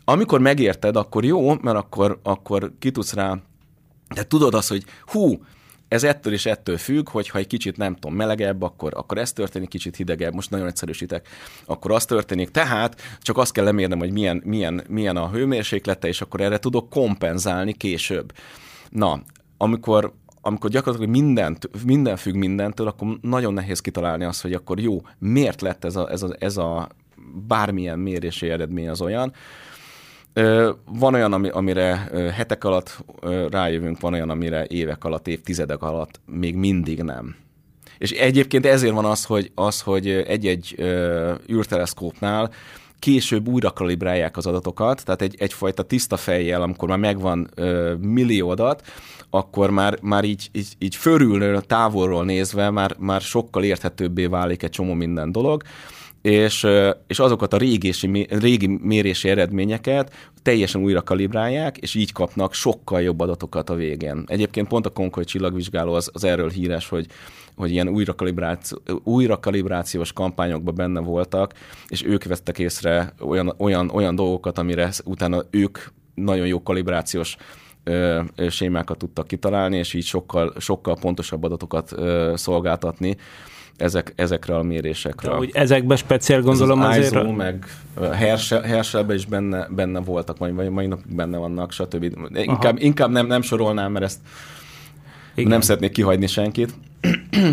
Amikor megérted, akkor jó, mert akkor, akkor ki tudsz rá, de tudod azt, hogy hú, ez ettől és ettől függ, hogy ha egy kicsit nem tudom, melegebb, akkor, akkor ez történik, kicsit hidegebb, most nagyon egyszerűsítek, akkor az történik. Tehát csak azt kell lemérnem, hogy milyen, milyen, milyen a hőmérséklete, és akkor erre tudok kompenzálni később. Na, amikor, amikor gyakorlatilag mindent, minden függ mindentől, akkor nagyon nehéz kitalálni azt, hogy akkor jó, miért lett ez a, ez a, ez a bármilyen mérési eredmény az olyan. Van olyan, amire hetek alatt rájövünk, van olyan, amire évek alatt, évtizedek alatt még mindig nem. És egyébként ezért van az, hogy, az, hogy egy-egy űrteleszkópnál később újra kalibrálják az adatokat, tehát egy, egyfajta tiszta fejjel, amikor már megvan millió adat, akkor már, már így, így, így fölülről, távolról nézve már, már sokkal érthetőbbé válik egy csomó minden dolog, És, és azokat a régési, régi mérési eredményeket teljesen újra kalibrálják, és így kapnak sokkal jobb adatokat a végén. Egyébként pont a Konkoly csillagvizsgáló az, az erről híres, hogy, hogy ilyen újrakalibráció, újrakalibrációs kampányokban benne voltak, és ők vettek észre olyan, olyan, olyan dolgokat, amire utána ők nagyon jó kalibrációs ö, ö, sémákat tudtak kitalálni, és így sokkal, sokkal pontosabb adatokat ö, szolgáltatni. Ezek, ezekre a mérésekre. De, ezekben speciál gondolom az azért. Az Iso, meg Hersel, Herselben is benne, benne voltak, vagy mai napig benne vannak, stb. Inkább, inkább nem, nem sorolnám, mert ezt igen. Nem szeretnék kihagyni senkit.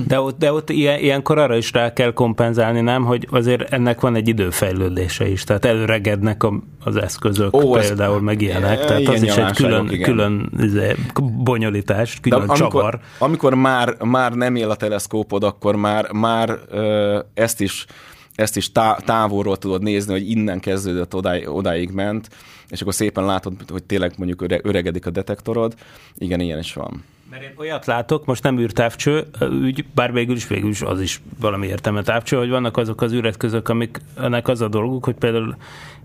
De ott, de ott ilyen, ilyenkor arra is rá kell kompenzálni, nem, hogy azért ennek van egy időfejlődése is, tehát előregednek a, az eszközök Ó, például, ez, meg ilyenek, e, tehát ilyen az is egy külön, külön izé, bonyolítás, külön amikor, csavar. Amikor már, már nem él a teleszkópod, akkor már, már ezt is, ezt is tá, távolról tudod nézni, hogy innen kezdődött, odáig, odáig ment, és akkor szépen látod, hogy tényleg mondjuk öregedik a detektorod. Igen, ilyen is van. Mert én olyat látok, most nem űrtávcső, ügy, bár végül is, végül is az is valami értelme távcső, hogy vannak azok az űreszközök, amiknek az a dolguk, hogy például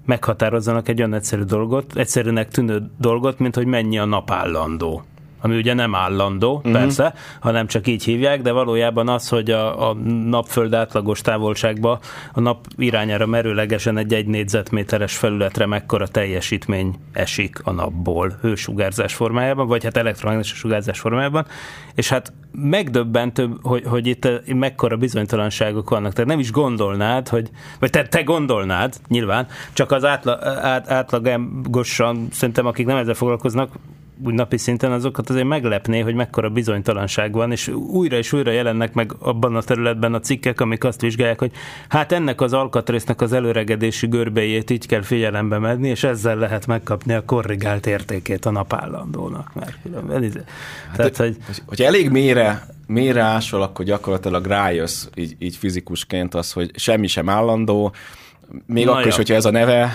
meghatározzanak egy olyan egyszerű dolgot, egyszerűnek tűnő dolgot, mint hogy mennyi a nap állandó. Ami ugye nem állandó, uh-huh. persze, hanem csak így hívják, de valójában az, hogy a, a napföld átlagos távolságban a nap irányára merőlegesen egy egy négyzetméteres felületre mekkora teljesítmény esik a napból hősugárzás formájában, vagy hát elektromágneses sugárzás formájában, és hát megdöbbentő, hogy, hogy itt mekkora bizonytalanságok vannak. Tehát nem is gondolnád, hogy, vagy te, te gondolnád, nyilván, csak az átla, át, átlagosan, szerintem akik nem ezzel foglalkoznak, úgy napi szinten azokat azért meglepné, hogy mekkora bizonytalanság van, és újra és újra jelennek meg abban a területben a cikkek, amik azt vizsgálják, hogy hát ennek az alkatrésznek az előregedési görbéjét így kell figyelembe menni, és ezzel lehet megkapni a korrigált értékét a napállandónak. Mert különben, tehát, hát, hogy... Hogyha elég mélyre, mélyre ásol, akkor gyakorlatilag rájössz így, így fizikusként az, hogy semmi sem állandó, még na akkor jobb. Is, hogyha ez a neve.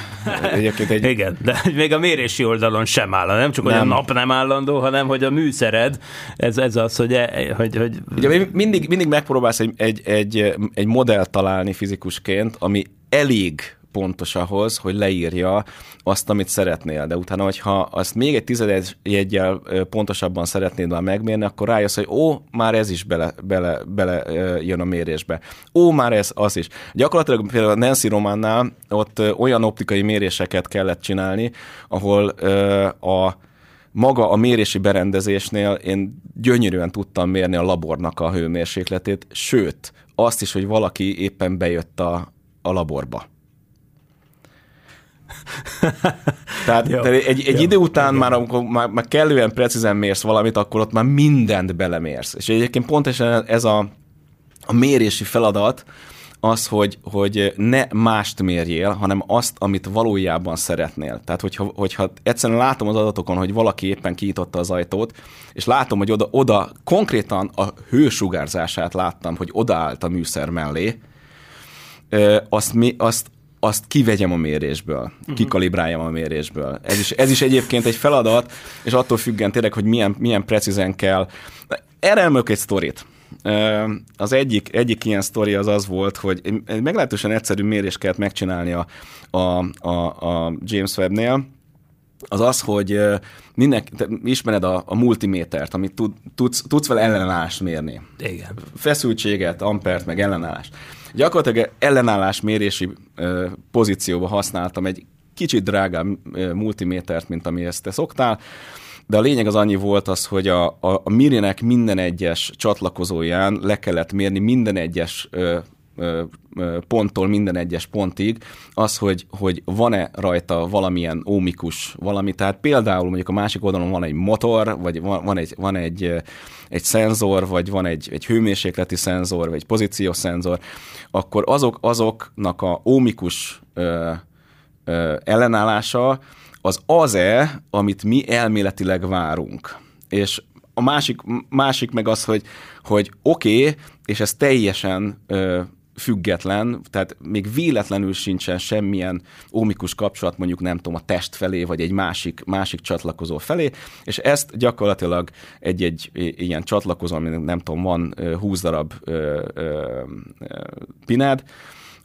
Egyébként egy... Igen, de még a mérési oldalon sem állandó. Nem csak, hogy nem. A nap nem állandó, hanem, hogy a műszered, ez, ez az, hogy... E, hogy, hogy... Ugye, mindig, mindig megpróbálsz egy, egy, egy, egy modellt találni fizikusként, ami elég pontos ahhoz, hogy leírja azt, amit szeretnél. De utána, hogyha azt még egy tizedjeggyel pontosabban szeretnéd már megmérni, akkor rájössz, hogy ó, már ez is bele, bele, bele jön a mérésbe. Ó, már ez az is. Gyakorlatilag például Nancy Romannál ott olyan optikai méréseket kellett csinálni, ahol a maga a mérési berendezésnél én gyönyörűen tudtam mérni a labornak a hőmérsékletét, sőt, azt is, hogy valaki éppen bejött a, a laborba. Tehát jó, egy, egy jó, idő után jó. már, amikor már, már kellően precízen mérsz valamit, akkor ott már mindent belemérsz. És egyébként pontosan ez a, a mérési feladat az, hogy, hogy ne mást mérjél, hanem azt, amit valójában szeretnél. Tehát, hogyha, hogyha egyszerűen látom az adatokon, hogy valaki éppen kinyitotta az ajtót, és látom, hogy oda, oda konkrétan a hősugárzását láttam, hogy odaállt a műszer mellé, azt, mi, azt azt kivegyem a mérésből, kikalibráljam a mérésből. Ez is, ez is egyébként egy feladat, és attól függően tényleg, hogy milyen, milyen precízen kell. Erre elmondok egy sztorit. Az egyik, egyik ilyen sztori az az volt, hogy egy meglehetősen egyszerű mérést kellett megcsinálni a, a, a, a James Webb-nél. Az az, hogy mindenki, ismered a, a multimétert, amit tud, tudsz, tudsz vele ellenállást mérni. Igen. Feszültséget, ampert, meg ellenállást. Gyakorlatilag ellenállás mérési ö, pozícióba használtam egy kicsit drágább ö, multimétert, mint amihez te szoktál, de a lényeg az annyi volt az, hogy a, a, a MIRI-nek minden egyes csatlakozóján le kellett mérni minden egyes ö, ö, ponttól minden egyes pontig az, hogy, hogy van-e rajta valamilyen ómikus valami, tehát például mondjuk a másik oldalon van egy motor, vagy van, van, egy, van egy, egy szenzor, vagy van egy, egy hőmérsékleti szenzor, vagy egy pozíciós szenzor, akkor azok, azoknak a ómikus ö, ö, ellenállása az az-e, amit mi elméletileg várunk. És a másik, másik meg az, hogy, hogy oké, okay, és ez teljesen ö, független, tehát még véletlenül sincsen semmilyen ómikus kapcsolat, mondjuk nem tudom, a test felé, vagy egy másik, másik csatlakozó felé, és ezt gyakorlatilag egy-egy ilyen csatlakozó, aminek nem tudom, van húsz darab ö, ö, pinád,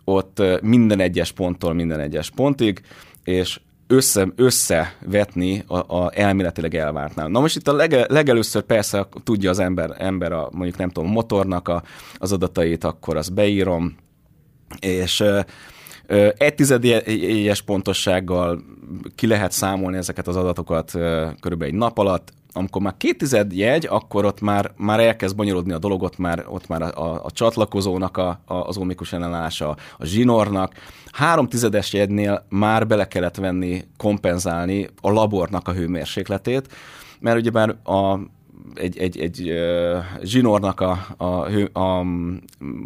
ott minden egyes ponttól minden egyes pontig, és Össze, összevetni a, a elméletileg elvártnál. Na most itt a lege, legelőször persze tudja az ember, ember a, mondjuk nem tudom, motornak a, az adatait, akkor azt beírom, és ö, ö, egy tizedélyes pontossággal ki lehet számolni ezeket az adatokat ö, körülbelül egy nap alatt. Amikor már két tized jegy, akkor ott már, már elkezd bonyolódni a dolog, ott már, ott már a, a, a csatlakozónak a, a, az ómikus ellenállása, a zsinórnak. Három tizedes jegynél már bele kellett venni, kompenzálni a labornak a hőmérsékletét, mert ugyebár a, egy, egy, egy zsinórnak a, a, hő, a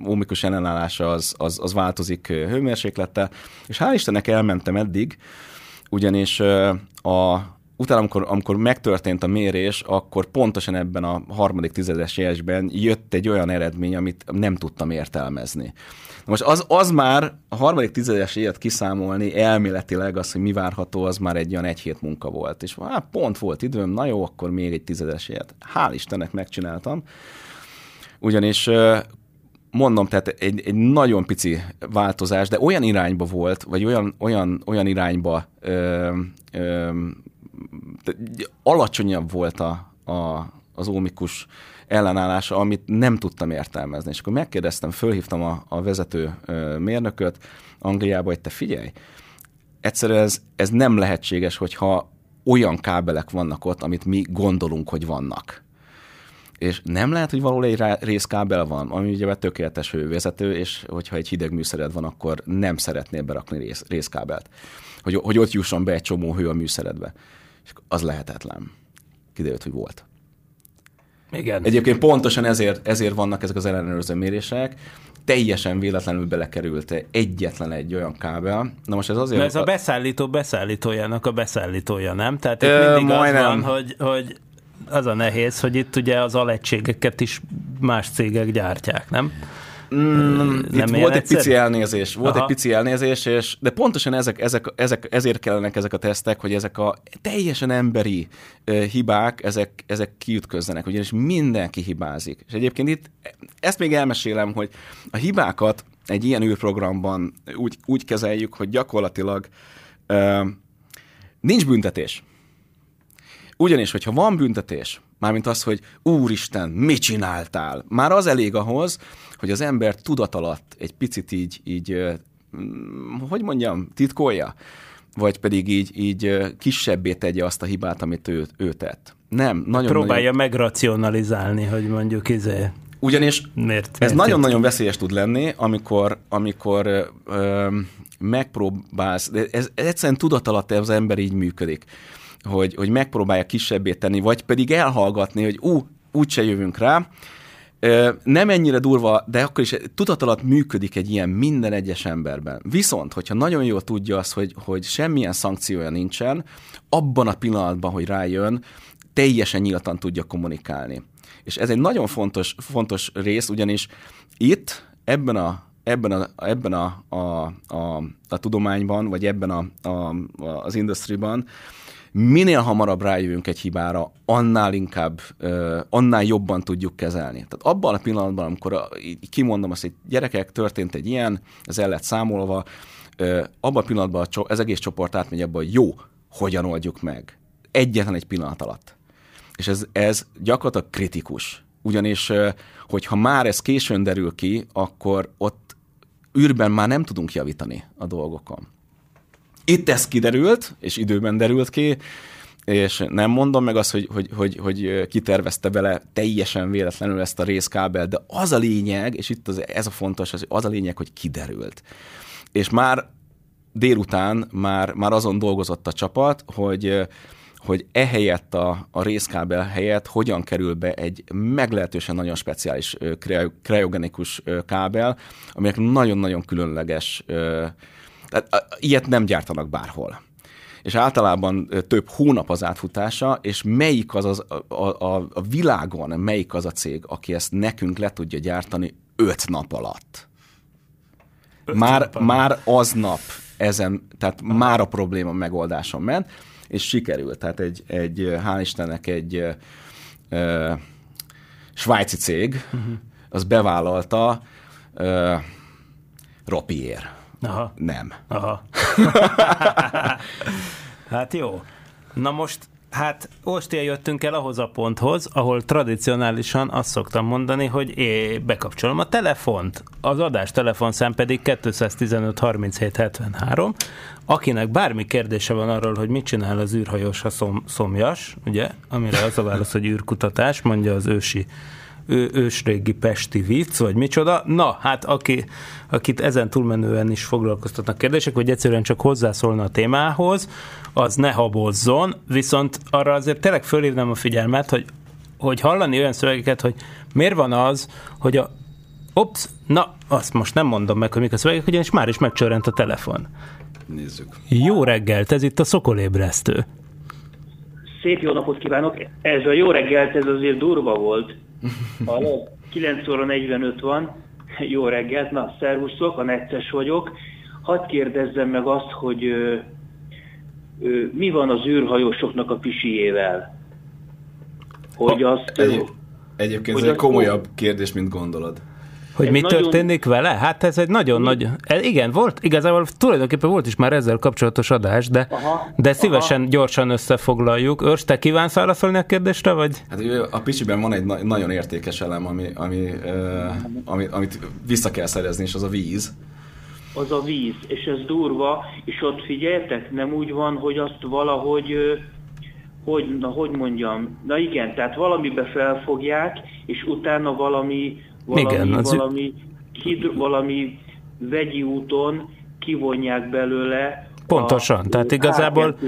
ómikus ellenállása az, az, az változik hőmérséklettel, és hál' Istennek elmentem eddig, ugyanis a utána, amikor, amikor megtörtént a mérés, akkor pontosan ebben a harmadik tizedes jegyben jött egy olyan eredmény, amit nem tudtam értelmezni. Na most az, az már a harmadik tizedes jegyet kiszámolni elméletileg az, hogy mi várható, az már egy olyan egy hét munka volt. És hát pont volt időm, na jó, akkor még egy tizedes jegyet. Hál' Istennek megcsináltam. Ugyanis mondom, tehát egy, egy nagyon pici változás, de olyan irányba volt, vagy olyan, olyan, olyan irányba ö, ö, alacsonyabb volt a, a, az ómikus ellenállása, amit nem tudtam értelmezni. És akkor megkérdeztem, fölhívtam a, a vezető mérnököt Angliába, hogy te figyelj, egyszerűen ez, ez nem lehetséges, hogyha olyan kábelek vannak ott, amit mi gondolunk, hogy vannak. És nem lehet, hogy valahol egy részkábel van, ami ugye tökéletes hővezető, és hogyha egy hideg műszered van, akkor nem szeretnél berakni rész, részkábelt, hogy, hogy ott jusson be egy csomó hő a műszeredbe. És az lehetetlen. Kiderült, hogy volt. Igen. Egyébként pontosan ezért, ezért vannak ezek az ellenőrző mérések. Teljesen véletlenül belekerült egyetlen egy olyan kábel. Na most ez azért... Na ez a beszállító beszállítójának a beszállítója, nem? Tehát itt Ö, mindig az van, hogy, hogy az a nehéz, hogy itt ugye az alegységeket is más cégek gyártják, nem? Mm, itt volt egy pici elnézés, volt Aha. egy pici elnézés, és, de pontosan ezek, ezek, ezek, ezért kellenek ezek a tesztek, hogy ezek a teljesen emberi uh, hibák, ezek, ezek kiütközzenek, ugyanis mindenki hibázik. És egyébként itt, ezt még elmesélem, hogy a hibákat egy ilyen űrprogramban úgy, úgy kezeljük, hogy gyakorlatilag uh, nincs büntetés. Ugyanis, hogyha van büntetés, mármint az, hogy úristen, mit csináltál? Már az elég ahhoz, hogy az ember tudat alatt egy picit így, így hogy mondjam, titkolja. vagy pedig így, így kisebbé tegye azt a hibát, amit ő, ő tett. Nem, nagyon Próbálja nagyon... megracionalizálni, hogy mondjuk izé. Ugyanis miért, ez nagyon-nagyon veszélyes tud lenni, amikor, amikor ö, ö, megpróbálsz, ez, ez egyszerűen tudatalatt az ember így működik, hogy, hogy megpróbálja kisebbé tenni, vagy pedig elhallgatni, hogy ú, úgyse jövünk rá. Ö, nem ennyire durva, de akkor is tudatalatt működik egy ilyen minden egyes emberben. Viszont, hogyha nagyon jól tudja azt, hogy, hogy semmilyen szankciója nincsen, abban a pillanatban, hogy rájön, teljesen nyíltan tudja kommunikálni. És ez egy nagyon fontos, fontos rész, ugyanis itt, ebben a, ebben a, ebben a, a, a, a tudományban, vagy ebben a, a, az industriban, minél hamarabb rájövünk egy hibára, annál inkább, annál jobban tudjuk kezelni. Tehát abban a pillanatban, amikor kimondom azt, hogy gyerekek, történt egy ilyen, ez el lett számolva, abban a pillanatban ez egész csoport átmegy abban, hogy jó, hogyan oldjuk meg. Egyetlen egy pillanat alatt. És ez, ez gyakorlatilag kritikus. Ugyanis, hogyha már ez későn derül ki, akkor ott űrben már nem tudunk javítani a dolgokon. Itt ez kiderült, és időben derült ki, és nem mondom meg azt, hogy, hogy, hogy, hogy kitervezte bele teljesen véletlenül ezt a részkábelt, de az a lényeg, és itt az, ez a fontos, az a lényeg, hogy kiderült. És már délután már, már azon dolgozott a csapat, hogy hogy ehelyett a, a részkábel helyett hogyan kerül be egy meglehetősen nagyon speciális kriogenikus kábel, aminek nagyon-nagyon különleges, tehát ilyet nem gyártanak bárhol. És általában több hónap az átfutása, és melyik az, az a, a, a világon, melyik az a cég, aki ezt nekünk le tudja gyártani öt nap alatt. Öt már, nap alatt. Már aznap ezen, tehát már a probléma megoldáson ment, és sikerült. Tehát egy, egy hál' Istennek egy e, e, svájci cég, uh-huh. az bevállalta e, ropiér. Aha. Nem. Aha. Hát jó. Na most, hát Óstél jöttünk el ahhoz a ponthoz, ahol tradicionálisan azt szoktam mondani, hogy é, bekapcsolom a telefont. Az adás telefonszám pedig kettőszáztizenöt harminchét hetvenhárom. Akinek bármi kérdése van arról, hogy mit csinál az űrhajós, ha szom, szomjas, ugye? Amire az a válasz, hogy űrkutatás, mondja az ősi, ő, ősrégi pesti vicc, vagy micsoda. Na, hát aki, akit ezen túlmenően is foglalkoztatnak kérdések, vagy egyszerűen csak hozzászólna a témához, az ne habozzon, viszont arra azért tényleg fölhívnám a figyelmet, hogy, hogy hallani olyan szövegeket, hogy miért van az, hogy a ops, na, azt most nem mondom meg, hogy mik a szövegek, ugyanis már is megcsörrent a telefon. Nézzük. Jó reggelt, ez itt a Sokolébresztő. Szép jó napot kívánok. Ez a jó reggelt, ez azért durva volt. Halló? kilenc óra negyvenöt van. Jó reggelt, na, szervuszok, a necces vagyok. Hadd kérdezzem meg azt, hogy ö, ö, mi van az űrhajósoknak a pisiével? Hogy ha, azt... Egyéb, egyébként hogy ez egy komolyabb kérdés, mint gondolod. Hogy ez mi nagyon... történik vele? Hát ez egy nagyon mi? Nagy... Igen, volt, igazából tulajdonképpen volt is már ezzel kapcsolatos adás, de, aha, de szívesen aha. gyorsan összefoglaljuk. Örs, te kívánsz válaszolni a kérdésre, vagy? Hát a pisiben van egy na- nagyon értékes elem, ami, ami, eh, ami, amit vissza kell szerezni, és az a víz. Az a víz, és ez durva, és ott figyeltek, nem úgy van, hogy azt valahogy... Hogy, na, hogy mondjam? Na igen, tehát valamibe felfogják, és utána valami... Valami, igen, az... valami, hidro, valami vegyi úton kivonják belőle. Pontosan, a, tehát igazából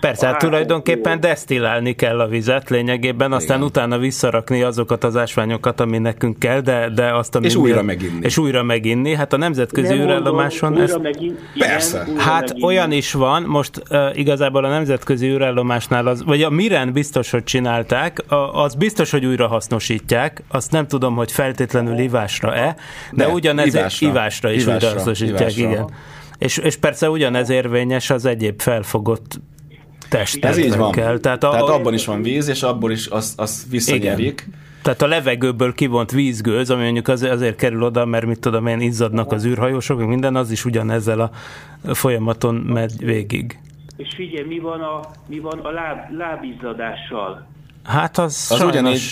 persze, hát tulajdonképpen desztillálni kell a vizet lényegében, aztán igen. utána visszarakni azokat az ásványokat, ami nekünk kell, de, de azt, ami... És minden, újra meginni. És újra meginni, hát a nemzetközi űrállomáson... Újra ezt, megin, persze. Igen, hát megin. Olyan is van, most uh, igazából a nemzetközi űrállomásnál, az, vagy a miren biztos, hogy csinálták, a, az biztos, hogy újra hasznosítják, azt nem tudom, hogy feltétlenül ivásra-e, de, de ugyanez ivásra, ivásra is ivásra, újra hasznosítják, ivásra. Igen. És, és persze ugyanez érvényes az egyéb felfogott testekkel. Tehát, a, tehát abban is van víz, és abból is azt az visszanyerik. Igen. Tehát a levegőből kivont vízgőz, ami mondjuk az, azért kerül oda, mert mit tudom én, izzadnak az űrhajósok, minden, az is ugyanezzel a folyamaton megy végig. És figyelj, mi van a, mi van a láb, lábizzadással? Hát az, az ugyanígy,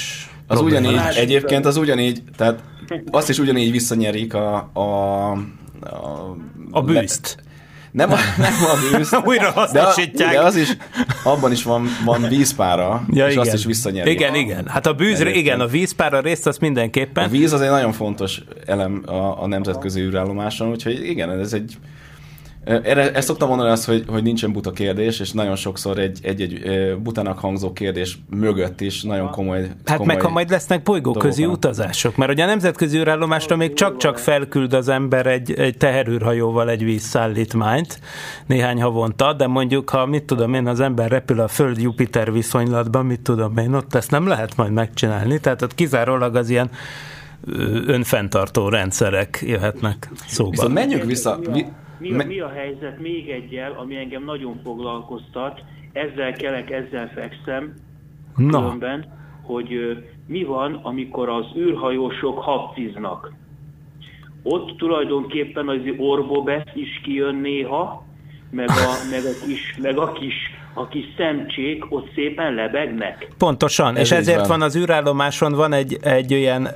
az ugyanígy egyébként az ugyanígy, tehát azt is ugyanígy visszanyerik a... a A, a bűzt. Nem a, nem a víz. Újra hasznosítják. De, de az is, abban is van, van vízpára, ja, és igen. Azt is visszanyeri. Igen, igen. Hát a bűzre, igen, a vízpára részt azt mindenképpen. A víz az egy nagyon fontos elem a, a nemzetközi űrállomáson, úgyhogy igen, ez egy... Erre, ezt szoktam mondani azt, hogy, hogy nincsen buta kérdés, és nagyon sokszor egy-egy butának hangzó kérdés mögött is nagyon komoly... Hát komoly meg ha majd lesznek bolygóközi utazások, mert ugye a nemzetközi űrállomásra még csak-csak felküld az ember egy, egy teherűrhajóval egy vízszállítmányt néhány havonta, de mondjuk, ha mit tudom én, az ember repül a Föld-Jupiter viszonylatban, mit tudom én, ott ezt nem lehet majd megcsinálni, tehát ott kizárólag az ilyen önfenntartó rendszerek jöhetnek szóba. Viszont menjünk vissza... Mi a, mi a helyzet még egyel, ami engem nagyon foglalkoztat, ezzel kelek, ezzel fekszem, no. különben, hogy ö, mi van, amikor az űrhajósok habciznak. Ott tulajdonképpen az orbobesz is kijön néha, meg a, meg a kis, meg a kis, a kis szemcsék ott szépen lebegnek. Pontosan, ez és ezért van. van az űrállomáson van egy, egy olyan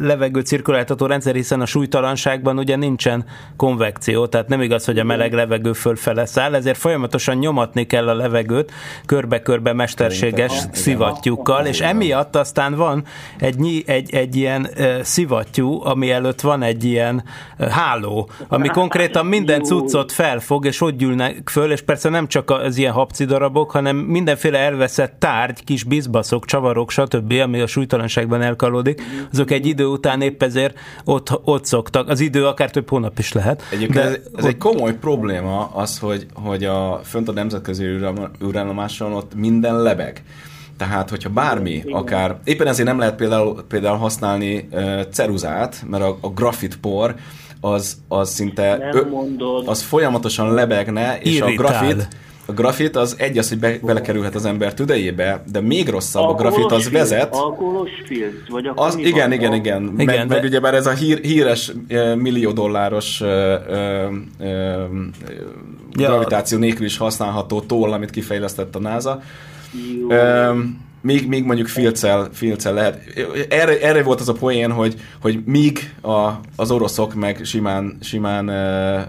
levegőcirkuláltató rendszer, hiszen a súlytalanságban ugye nincsen konvekció, tehát nem igaz, hogy a meleg levegő fölfele száll, ezért folyamatosan nyomatni kell a levegőt körbe-körbe mesterséges Szerintem, szivattyúkkal, igen. és emiatt aztán van egy, egy, egy ilyen uh, szivattyú, ami előtt van egy ilyen uh, háló, ami konkrétan minden cuccot felfog, és ott gyűlnek föl, és persze nem csak az ilyen habci darabok, hanem mindenféle elveszett tárgy, kis bizbaszok, csavarok, stb., ami a súlytalanságban elkalódik, azok egy idő után épp ezért ott, ott szoktak. Az idő akár több hónap is lehet. Egyébként ez, ez ott... egy komoly probléma az, hogy, hogy a fönt a nemzetközi űrállomáson ott minden lebeg. Tehát, hogyha bármi, akár... Éppen ezért nem lehet például, például használni uh, ceruzát, mert a, a grafitpor az, az szinte... Ö, az folyamatosan lebegne, és irritál. a grafit... A grafit az egy az, hogy be, belekerülhet az ember tüdejébe, de még rosszabb, a grafit az vezet. Alkoholos filc, vagy akkor az, igen, igen, igen, igen. Meg, de... meg ugyebár ez a hír, híres millió dolláros ö, ö, ö, gravitáció nélkül is használható toll, amit kifejlesztett a NASA. Ö, még, még mondjuk filccel, filccel lehet. Erre, erre volt az a poén, hogy, hogy míg a, az oroszok meg simán, simán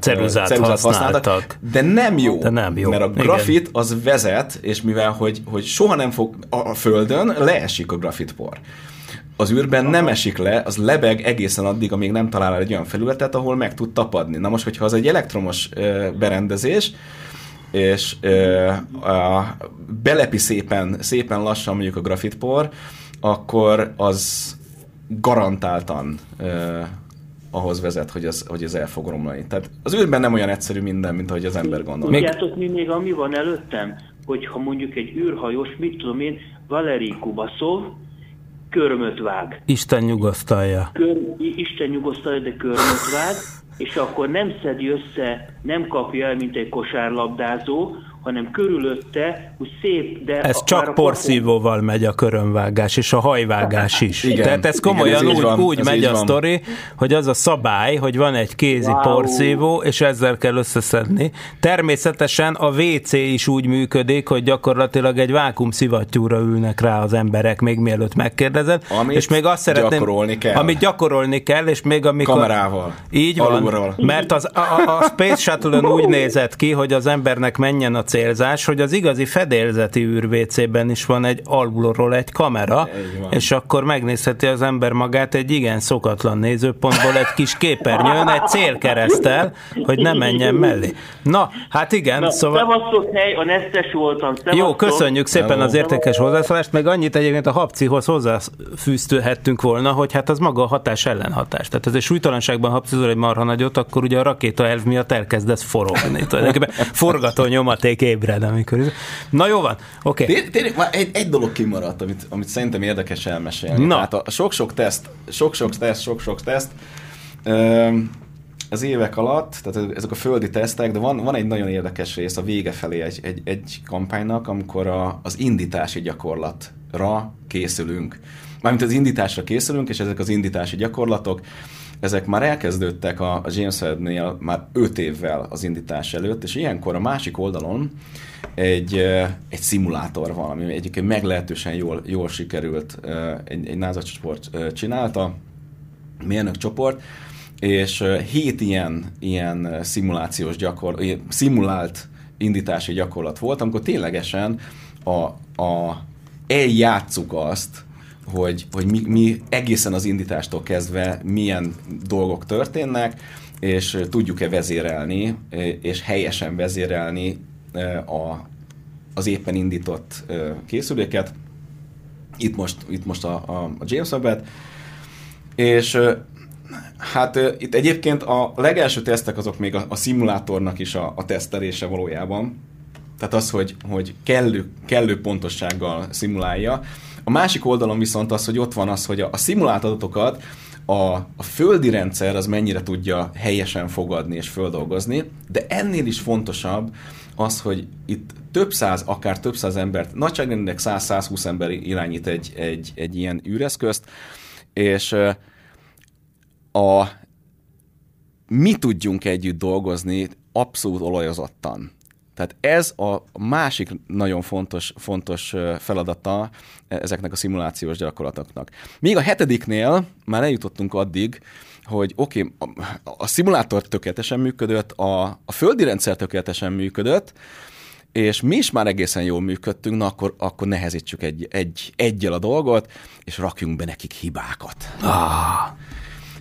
ceruzát, ceruzát használtak, használtak, de nem jó, de nem jó. mert a grafit Igen. az vezet, és mivel hogy, hogy soha nem fog a földön, leesik a grafitpor. Az űrben nem esik le, az lebeg egészen addig, amíg nem talál egy olyan felületet, ahol meg tud tapadni. Na most, hogyha az egy elektromos berendezés, és ö, a, belepi szépen, szépen lassan mondjuk a grafitpor, akkor az garantáltan ö, ahhoz vezet, hogy ez, hogy ez el fog romlani. Tehát az űrben nem olyan egyszerű minden, mint ahogy az ember gondol. Tudjátok, mi még ami van előttem? Hogyha mondjuk egy űrhajós, mit tudom én, Valeri Kubaszov körmöt vág. Isten nyugosztalja. Kör, Isten nyugosztalja, de körmöt vág. És akkor nem szedi össze, nem kapja el, mint egy kosárlabdázó, hanem körülötte, úgy szép, de... Ez csak porszívóval megy a körömvágás, és a hajvágás is. Igen, tehát ez komolyan igen, ez úgy, van, úgy ez megy a sztori, hogy az a szabály, hogy van egy kézi wow. porszívó, és ezzel kell összeszedni. Természetesen a vé cé is úgy működik, hogy gyakorlatilag egy vákum szivattyúra ülnek rá az emberek, még mielőtt megkérdezed. Amit és még azt szeretném, gyakorolni kell. Amit gyakorolni kell, és még amikor... Kamerával. Így van. Alulról. Mert az, a, a Space Shuttle-ön úgy nézett ki, hogy az embernek menjen a célzás, hogy az igazi fedélzeti űr-vé cében is van egy alulról egy kamera, és akkor megnézheti az ember magát egy igen szokatlan nézőpontból egy kis képernyőn, egy célkereszttel, hogy ne menjen mellé. Na, hát igen, Na, szóval... Szevasztok, hely, a nesztes voltam, szevasztok. Jó, köszönjük szépen az értékes hozzászólást, meg annyit egyébként a habcihoz hozzáfűzhettünk volna, hogy hát az maga a hatás ellenhatás. Tehát azért súlytalanságban habcizol egy marha nagyot, akkor ugye a rakéta elv miatt elkezdesz forogni. Forgató nyomaték ébred, amikor... Na jó van, oké. Okay. Tényleg már egy, egy dolog kimaradt, amit, amit szerintem érdekes elmesélni. Na. Tehát a sok-sok teszt, sok-sok teszt, sok-sok teszt az évek alatt, tehát ezek a földi tesztek, de van, van egy nagyon érdekes rész a vége felé egy, egy, egy kampánynak, amikor a, az indítási gyakorlatra készülünk. Mármint az indításra készülünk, és ezek az indítási gyakorlatok, ezek már elkezdődtek a James Webb-nél már öt évvel az indítás előtt, és ilyenkor a másik oldalon egy, egy szimulátor van, ami egyébként meglehetősen jól, jól sikerült, egy, egy NASA csoport csinálta, mérnök csoport, és hét ilyen, ilyen szimulációs gyakorlat, szimulált indítási gyakorlat volt, amikor ténylegesen a, a, eljátszuk azt, hogy, hogy mi, mi egészen az indítástól kezdve milyen dolgok történnek, és tudjuk-e vezérelni, és helyesen vezérelni a, az éppen indított készüléket. Itt most, itt most a, a James Webb-et. És hát itt egyébként a legelső tesztek azok még a, a szimulátornak is a, a tesztelése valójában. Tehát az, hogy, hogy kellő, kellő pontossággal szimulálja. A másik oldalon viszont az, hogy ott van az, hogy a, a szimulált adatokat a, a földi rendszer az mennyire tudja helyesen fogadni és földolgozni, de ennél is fontosabb az, hogy itt több száz, akár több száz embert, nagyságrendileg száz-százhúsz ember irányít egy, egy, egy ilyen űreszközt, és a, mi tudjunk együtt dolgozni abszolút olajozottan. Tehát ez a másik nagyon fontos, fontos feladata ezeknek a szimulációs gyakorlatoknak. Még a hetediknél már eljutottunk addig, hogy oké, okay, a, a szimulátor tökéletesen működött, a, a földi rendszer tökéletesen működött, és mi is már egészen jól működtünk, na akkor, akkor nehezítsük egy, egy, egyel a dolgot, és rakjunk be nekik hibákat. Ah.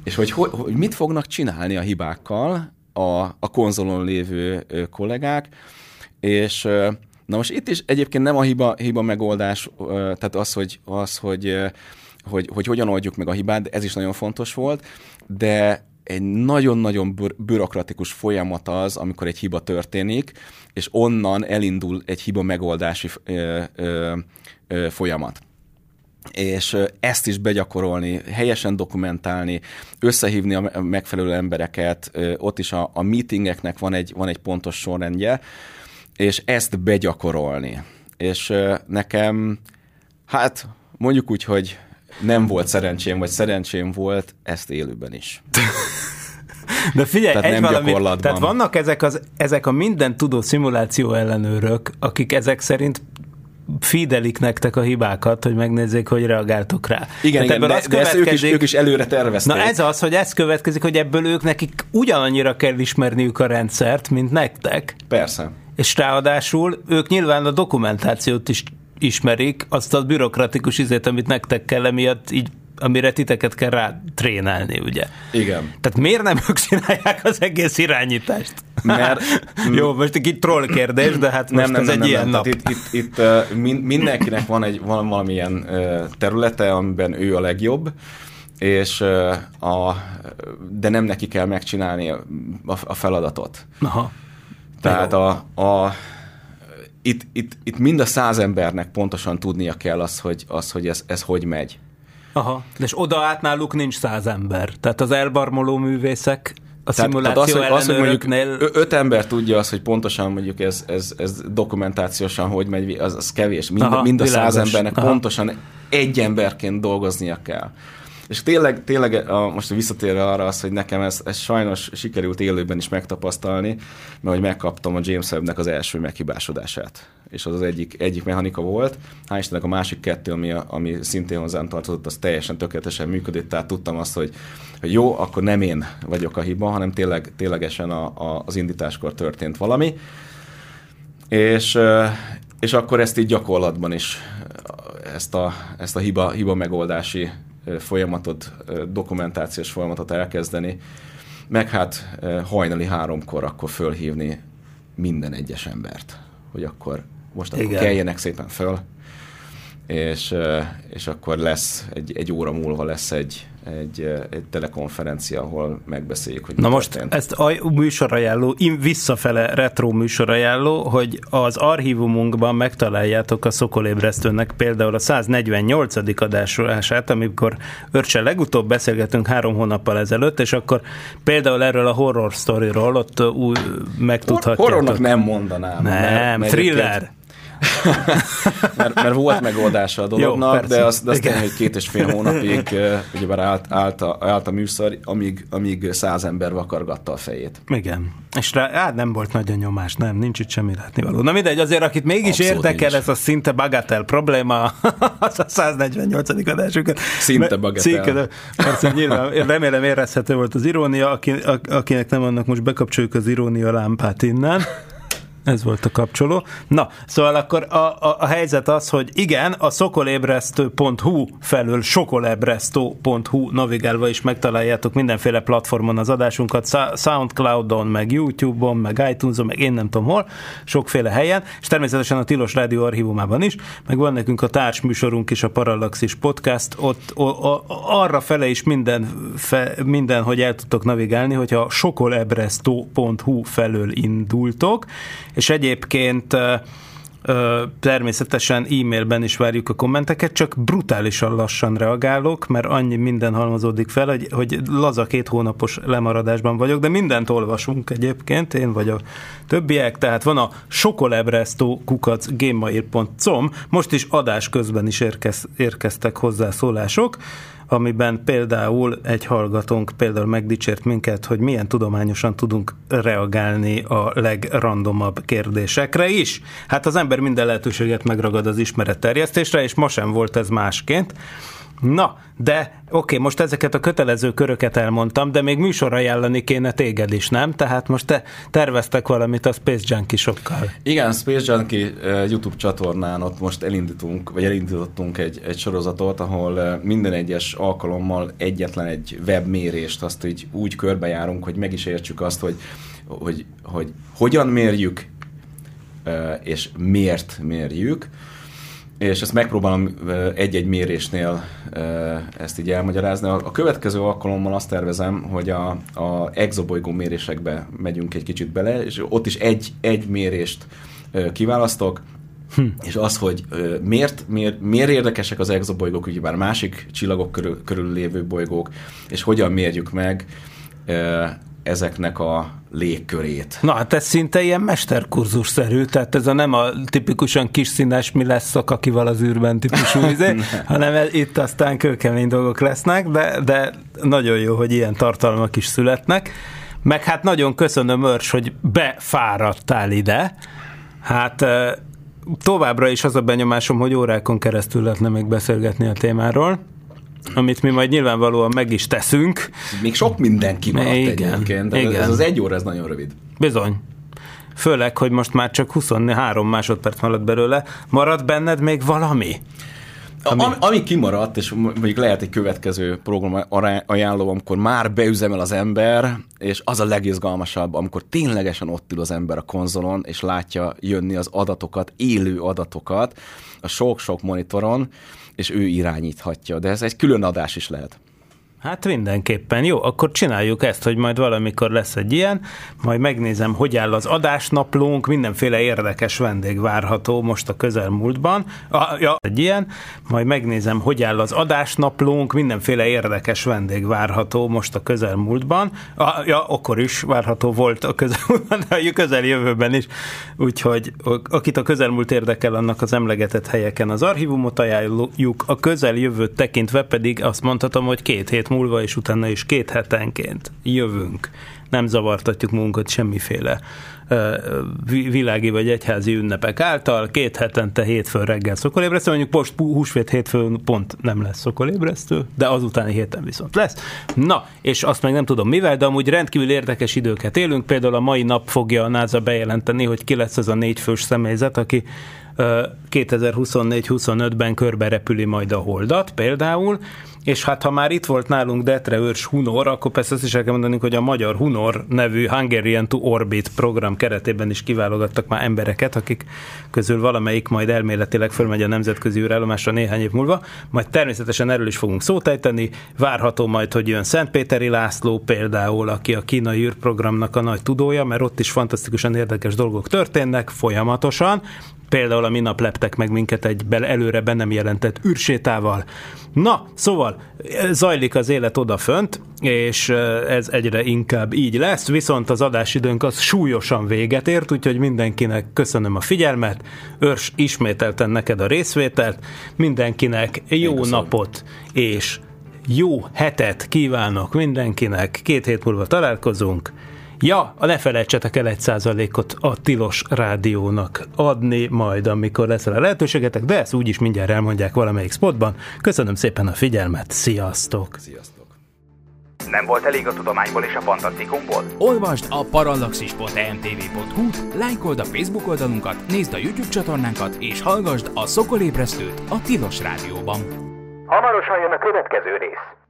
És hogy, hogy, hogy mit fognak csinálni a hibákkal a, a konzolon lévő kollégák, és na most itt is egyébként nem a hiba, hiba megoldás, tehát az, hogy, az hogy, hogy, hogy hogyan oldjuk meg a hibát, de ez is nagyon fontos volt, de egy nagyon-nagyon bürokratikus folyamat az, amikor egy hiba történik, és onnan elindul egy hiba megoldási ö, ö, ö, folyamat. És ezt is begyakorolni, helyesen dokumentálni, összehívni a megfelelő embereket, ott is a, a meetingeknek van egy, van egy pontos sorrendje, és ezt begyakorolni. És nekem, hát mondjuk úgy, hogy nem volt szerencsém, vagy szerencsém volt, ezt élőben is. De figyelj, tehát egy valami, tehát vannak ezek, az, ezek a minden tudó szimuláció ellenőrök, akik ezek szerint feedelik nektek a hibákat, hogy megnézzék, hogy reagáltok rá. Igen, igen, de, de ezt ők is, ők is előre tervezték. Na ez az, hogy ez következik, hogy ebből ők nekik ugyanannyira kell ismerniük a rendszert, mint nektek. Persze. És ráadásul ők nyilván a dokumentációt is ismerik, azt a bürokratikus izét, amit nektek kell, emiatt így, amire titeket kell rá trénálni, ugye? Igen. Tehát miért nem ők csinálják az egész irányítást? Mert... Jó, most egy troll kérdés, de hát most nem, nem, ez nem, egy nem, ilyen nem. nap. Itt, itt, itt mindenkinek van egy van valamilyen területe, amiben ő a legjobb, és a, de nem neki kell megcsinálni a, a feladatot. Aha. Tehát a, a Itt, itt, itt mind a száz embernek pontosan tudnia kell az, hogy, az, hogy ez, ez hogy megy. Aha, és oda át náluk nincs száz ember. Tehát az elbarmoló művészek a tehát, szimuláció tehát az, ellenőröknél... Az, mondjuk öt ember tudja azt, hogy pontosan mondjuk ez, ez, ez dokumentációsan hogy megy, az, az kevés. Mind, aha, mind a száz embernek aha. pontosan egy emberként dolgoznia kell. És tényleg, tényleg a, most visszatérve arra az, hogy nekem ez, ez sajnos sikerült élőben is megtapasztalni, mert hogy megkaptam a James Webb-nek az első meghibásodását. És az az egyik, egyik mechanika volt. Hál' Istennek a másik kettő, ami, ami szintén hozzám tartozott, az teljesen tökéletesen működött, tehát tudtam azt, hogy, hogy jó, akkor nem én vagyok a hiba, hanem tényleg, ténylegesen a, a, az indításkor történt valami. És, és akkor ezt így gyakorlatban is, ezt a, ezt a hiba, hiba megoldási folyamatot, dokumentációs folyamatot elkezdeni, meg hát hajnali háromkor akkor fölhívni minden egyes embert, hogy akkor most akkor keljenek szépen föl, és, és akkor lesz, egy, egy óra múlva lesz egy, egy, egy telekonferencia, ahol megbeszéljük, hogy na most történt. Ezt a műsorajánló, visszafele retro műsorajánló, hogy az archívumunkban megtaláljátok a Sokolébresztőnek például a száznegyvennyolcadik adását, amikor Örcsel legutóbb beszélgetünk három hónappal ezelőtt, és akkor például erről a horror sztoriról ott új megtudhatjátok. Horrornak nem mondanám. Nem, mert, mert thriller. mert, mert volt megoldása a dolognak, jó, de azt az tényleg, hogy két és fél hónapig ugyebár állt, állt, a, állt a műszar, amíg, amíg száz ember vakargatta a fejét. Igen. És rá, hát nem volt nagy a nyomás, nem, nincs itt semmi látnivaló. Na mindegy, azért akit mégis abszolút érdekel nincs. Ez a szinte bagatel probléma, az a száznegyvennyolcadik adásukat. Szinte bagatel. Remélem érezhető volt az irónia, aki, akinek nem, annak most bekapcsoljuk az irónia lámpát innen. Ez volt a kapcsoló. Na, szóval akkor a, a, a helyzet az, hogy igen, a sokolébresztő pont hu felől sokolébresztő pont hu navigálva is megtaláljátok mindenféle platformon az adásunkat, Soundcloudon, meg YouTube-on, meg iTunes-on, meg én nem tudom hol, sokféle helyen, és természetesen a Tilos Rádió archívumában is, meg van nekünk a társműsorunk is, a Parallaxis podcast, ott o, o, arra fele is minden, fe, minden, hogy el tudtok navigálni, hogyha sokolébresztő pont hu felől indultok, és egyébként ö, ö, természetesen e-mailben is várjuk a kommenteket, csak brutálisan lassan reagálok, mert annyi minden halmozódik fel, hogy, hogy laza két hónapos lemaradásban vagyok, de mindent olvasunk egyébként, én vagy a többiek, tehát van a sokolébresztő kukac gmail pont com, most is adás közben is érkez, érkeztek hozzászólások, amiben például egy hallgatónk például megdicsért minket, hogy milyen tudományosan tudunk reagálni a legrandomabb kérdésekre is. Hát az ember minden lehetőséget megragad az ismeretterjesztésre, és ma sem volt ez másként. Na, de oké, most ezeket a kötelező köröket elmondtam, de még műsorra ajánlani kéne téged is, nem? Tehát most te terveztek valamit a Space Junkie-sokkal. Igen, Space Junkie YouTube csatornán ott most elindítunk, vagy elindítottunk egy, egy sorozatot, ahol minden egyes alkalommal egyetlen egy webmérést azt így úgy körbejárunk, hogy meg is értsük azt, hogy, hogy, hogy hogyan mérjük, és miért mérjük. És ezt megpróbálom egy-egy mérésnél ezt így elmagyarázni. A következő alkalommal azt tervezem, hogy a, a exobolygó mérésekbe megyünk egy kicsit bele, és ott is egy, egy mérést kiválasztok, hm. és az, hogy miért, miért, miért érdekesek az exobolygók, ugye már másik csillagok körül, körül lévő bolygók, és hogyan mérjük meg ezeknek a légkörét. Na, hát ez szinte ilyen mesterkurzus-szerű, tehát ez a nem a tipikusan kis színes mi lesz szakakival az űrben típusú izé, hanem el, itt aztán kőkemény dolgok lesznek, de, de nagyon jó, hogy ilyen tartalmak is születnek. Meg hát nagyon köszönöm, Örs, hogy befáradtál ide. Hát továbbra is az a benyomásom, hogy órákon keresztül lehetne még beszélgetni a témáról, amit mi majd nyilvánvalóan meg is teszünk. Még sok mindenki maradt egyébként, de igen. Ez az egy óra, ez nagyon rövid. Bizony. Főleg, hogy most már csak huszonhárom másodperc maradt belőle. Maradt benned még valami? Ami, Am, ami kimaradt, és mondjuk lehet egy következő program ajánló, amikor már beüzemel az ember, és az a legizgalmasabb, amikor ténylegesen ott ül az ember a konzolon, és látja jönni az adatokat, élő adatokat a sok-sok monitoron, és ő irányíthatja, de ez egy külön adás is lehet. Hát mindenképpen. Jó, akkor csináljuk ezt, hogy majd valamikor lesz egy ilyen, majd megnézem, hogy áll az adásnaplónk, mindenféle érdekes vendég várható most a közelmúltban. Ah, ja, egy ilyen, majd megnézem, hogy áll az adásnaplónk, mindenféle érdekes vendég várható most a közelmúltban. Ah, ja, akkor is várható volt a közelmúltban, de a közeljövőben is. Úgyhogy akit a közelmúlt érdekel, annak az emlegetett helyeken az archívumot ajánljuk, a közeljövőt tekintve pedig azt mondhatom, hogy két hét múlva, és utána is két hetenként jövünk. Nem zavartatjuk magunkat semmiféle uh, világi vagy egyházi ünnepek által. Két hetente hétfőn reggel szokolébresztő, mondjuk most húsvét hétfőn pont nem lesz szokolébresztő, de az utáni héten viszont lesz. Na, és azt meg nem tudom mivel, de amúgy rendkívül érdekes időket élünk. Például a mai nap fogja a NASA bejelenteni, hogy ki lesz az a négyfős személyzet, aki kétezer-huszonnégy huszonötben körbe repüli majd a holdat például, és hát ha már itt volt nálunk Detre Örs Hunor, akkor persze azt is el kell mondanunk, hogy a magyar Hunor nevű Hungarian to Orbit program keretében is kiválogattak már embereket, akik közül valamelyik majd elméletileg fölmegy a nemzetközi űrállomásra néhány év múlva, majd természetesen erről is fogunk szót ejteni, várható majd, hogy jön Szentpéteri László például, aki a kínai űrprogramnak a nagy tudója, mert ott is fantasztikusan érdekes dolgok történnek folyamatosan, Például a minap leptek meg minket egy előre be nem jelentett űrsétával. Na, szóval zajlik az élet odafönt, és ez egyre inkább így lesz, viszont az adásidőnk az súlyosan véget ért, úgyhogy mindenkinek köszönöm a figyelmet, Örs, ismételten neked a részvételt, mindenkinek jó napot és jó hetet kívánok mindenkinek, két hét múlva találkozunk. Ja, ne felejtsetek el egy százalékot a Tilos Rádiónak adni majd, amikor lesz a lehetőségetek, de ezt úgyis mindjárt elmondják valamelyik spotban. Köszönöm szépen a figyelmet, sziasztok! Sziasztok! Nem volt elég a tudományból és a fantasztikumból? Olvasd a parallaxis pont em té vé pont hú, lájkold a Facebook oldalunkat, nézd a YouTube csatornánkat, és hallgasd a Sokolébresztőt a Tilos Rádióban. Hamarosan jön a következő rész!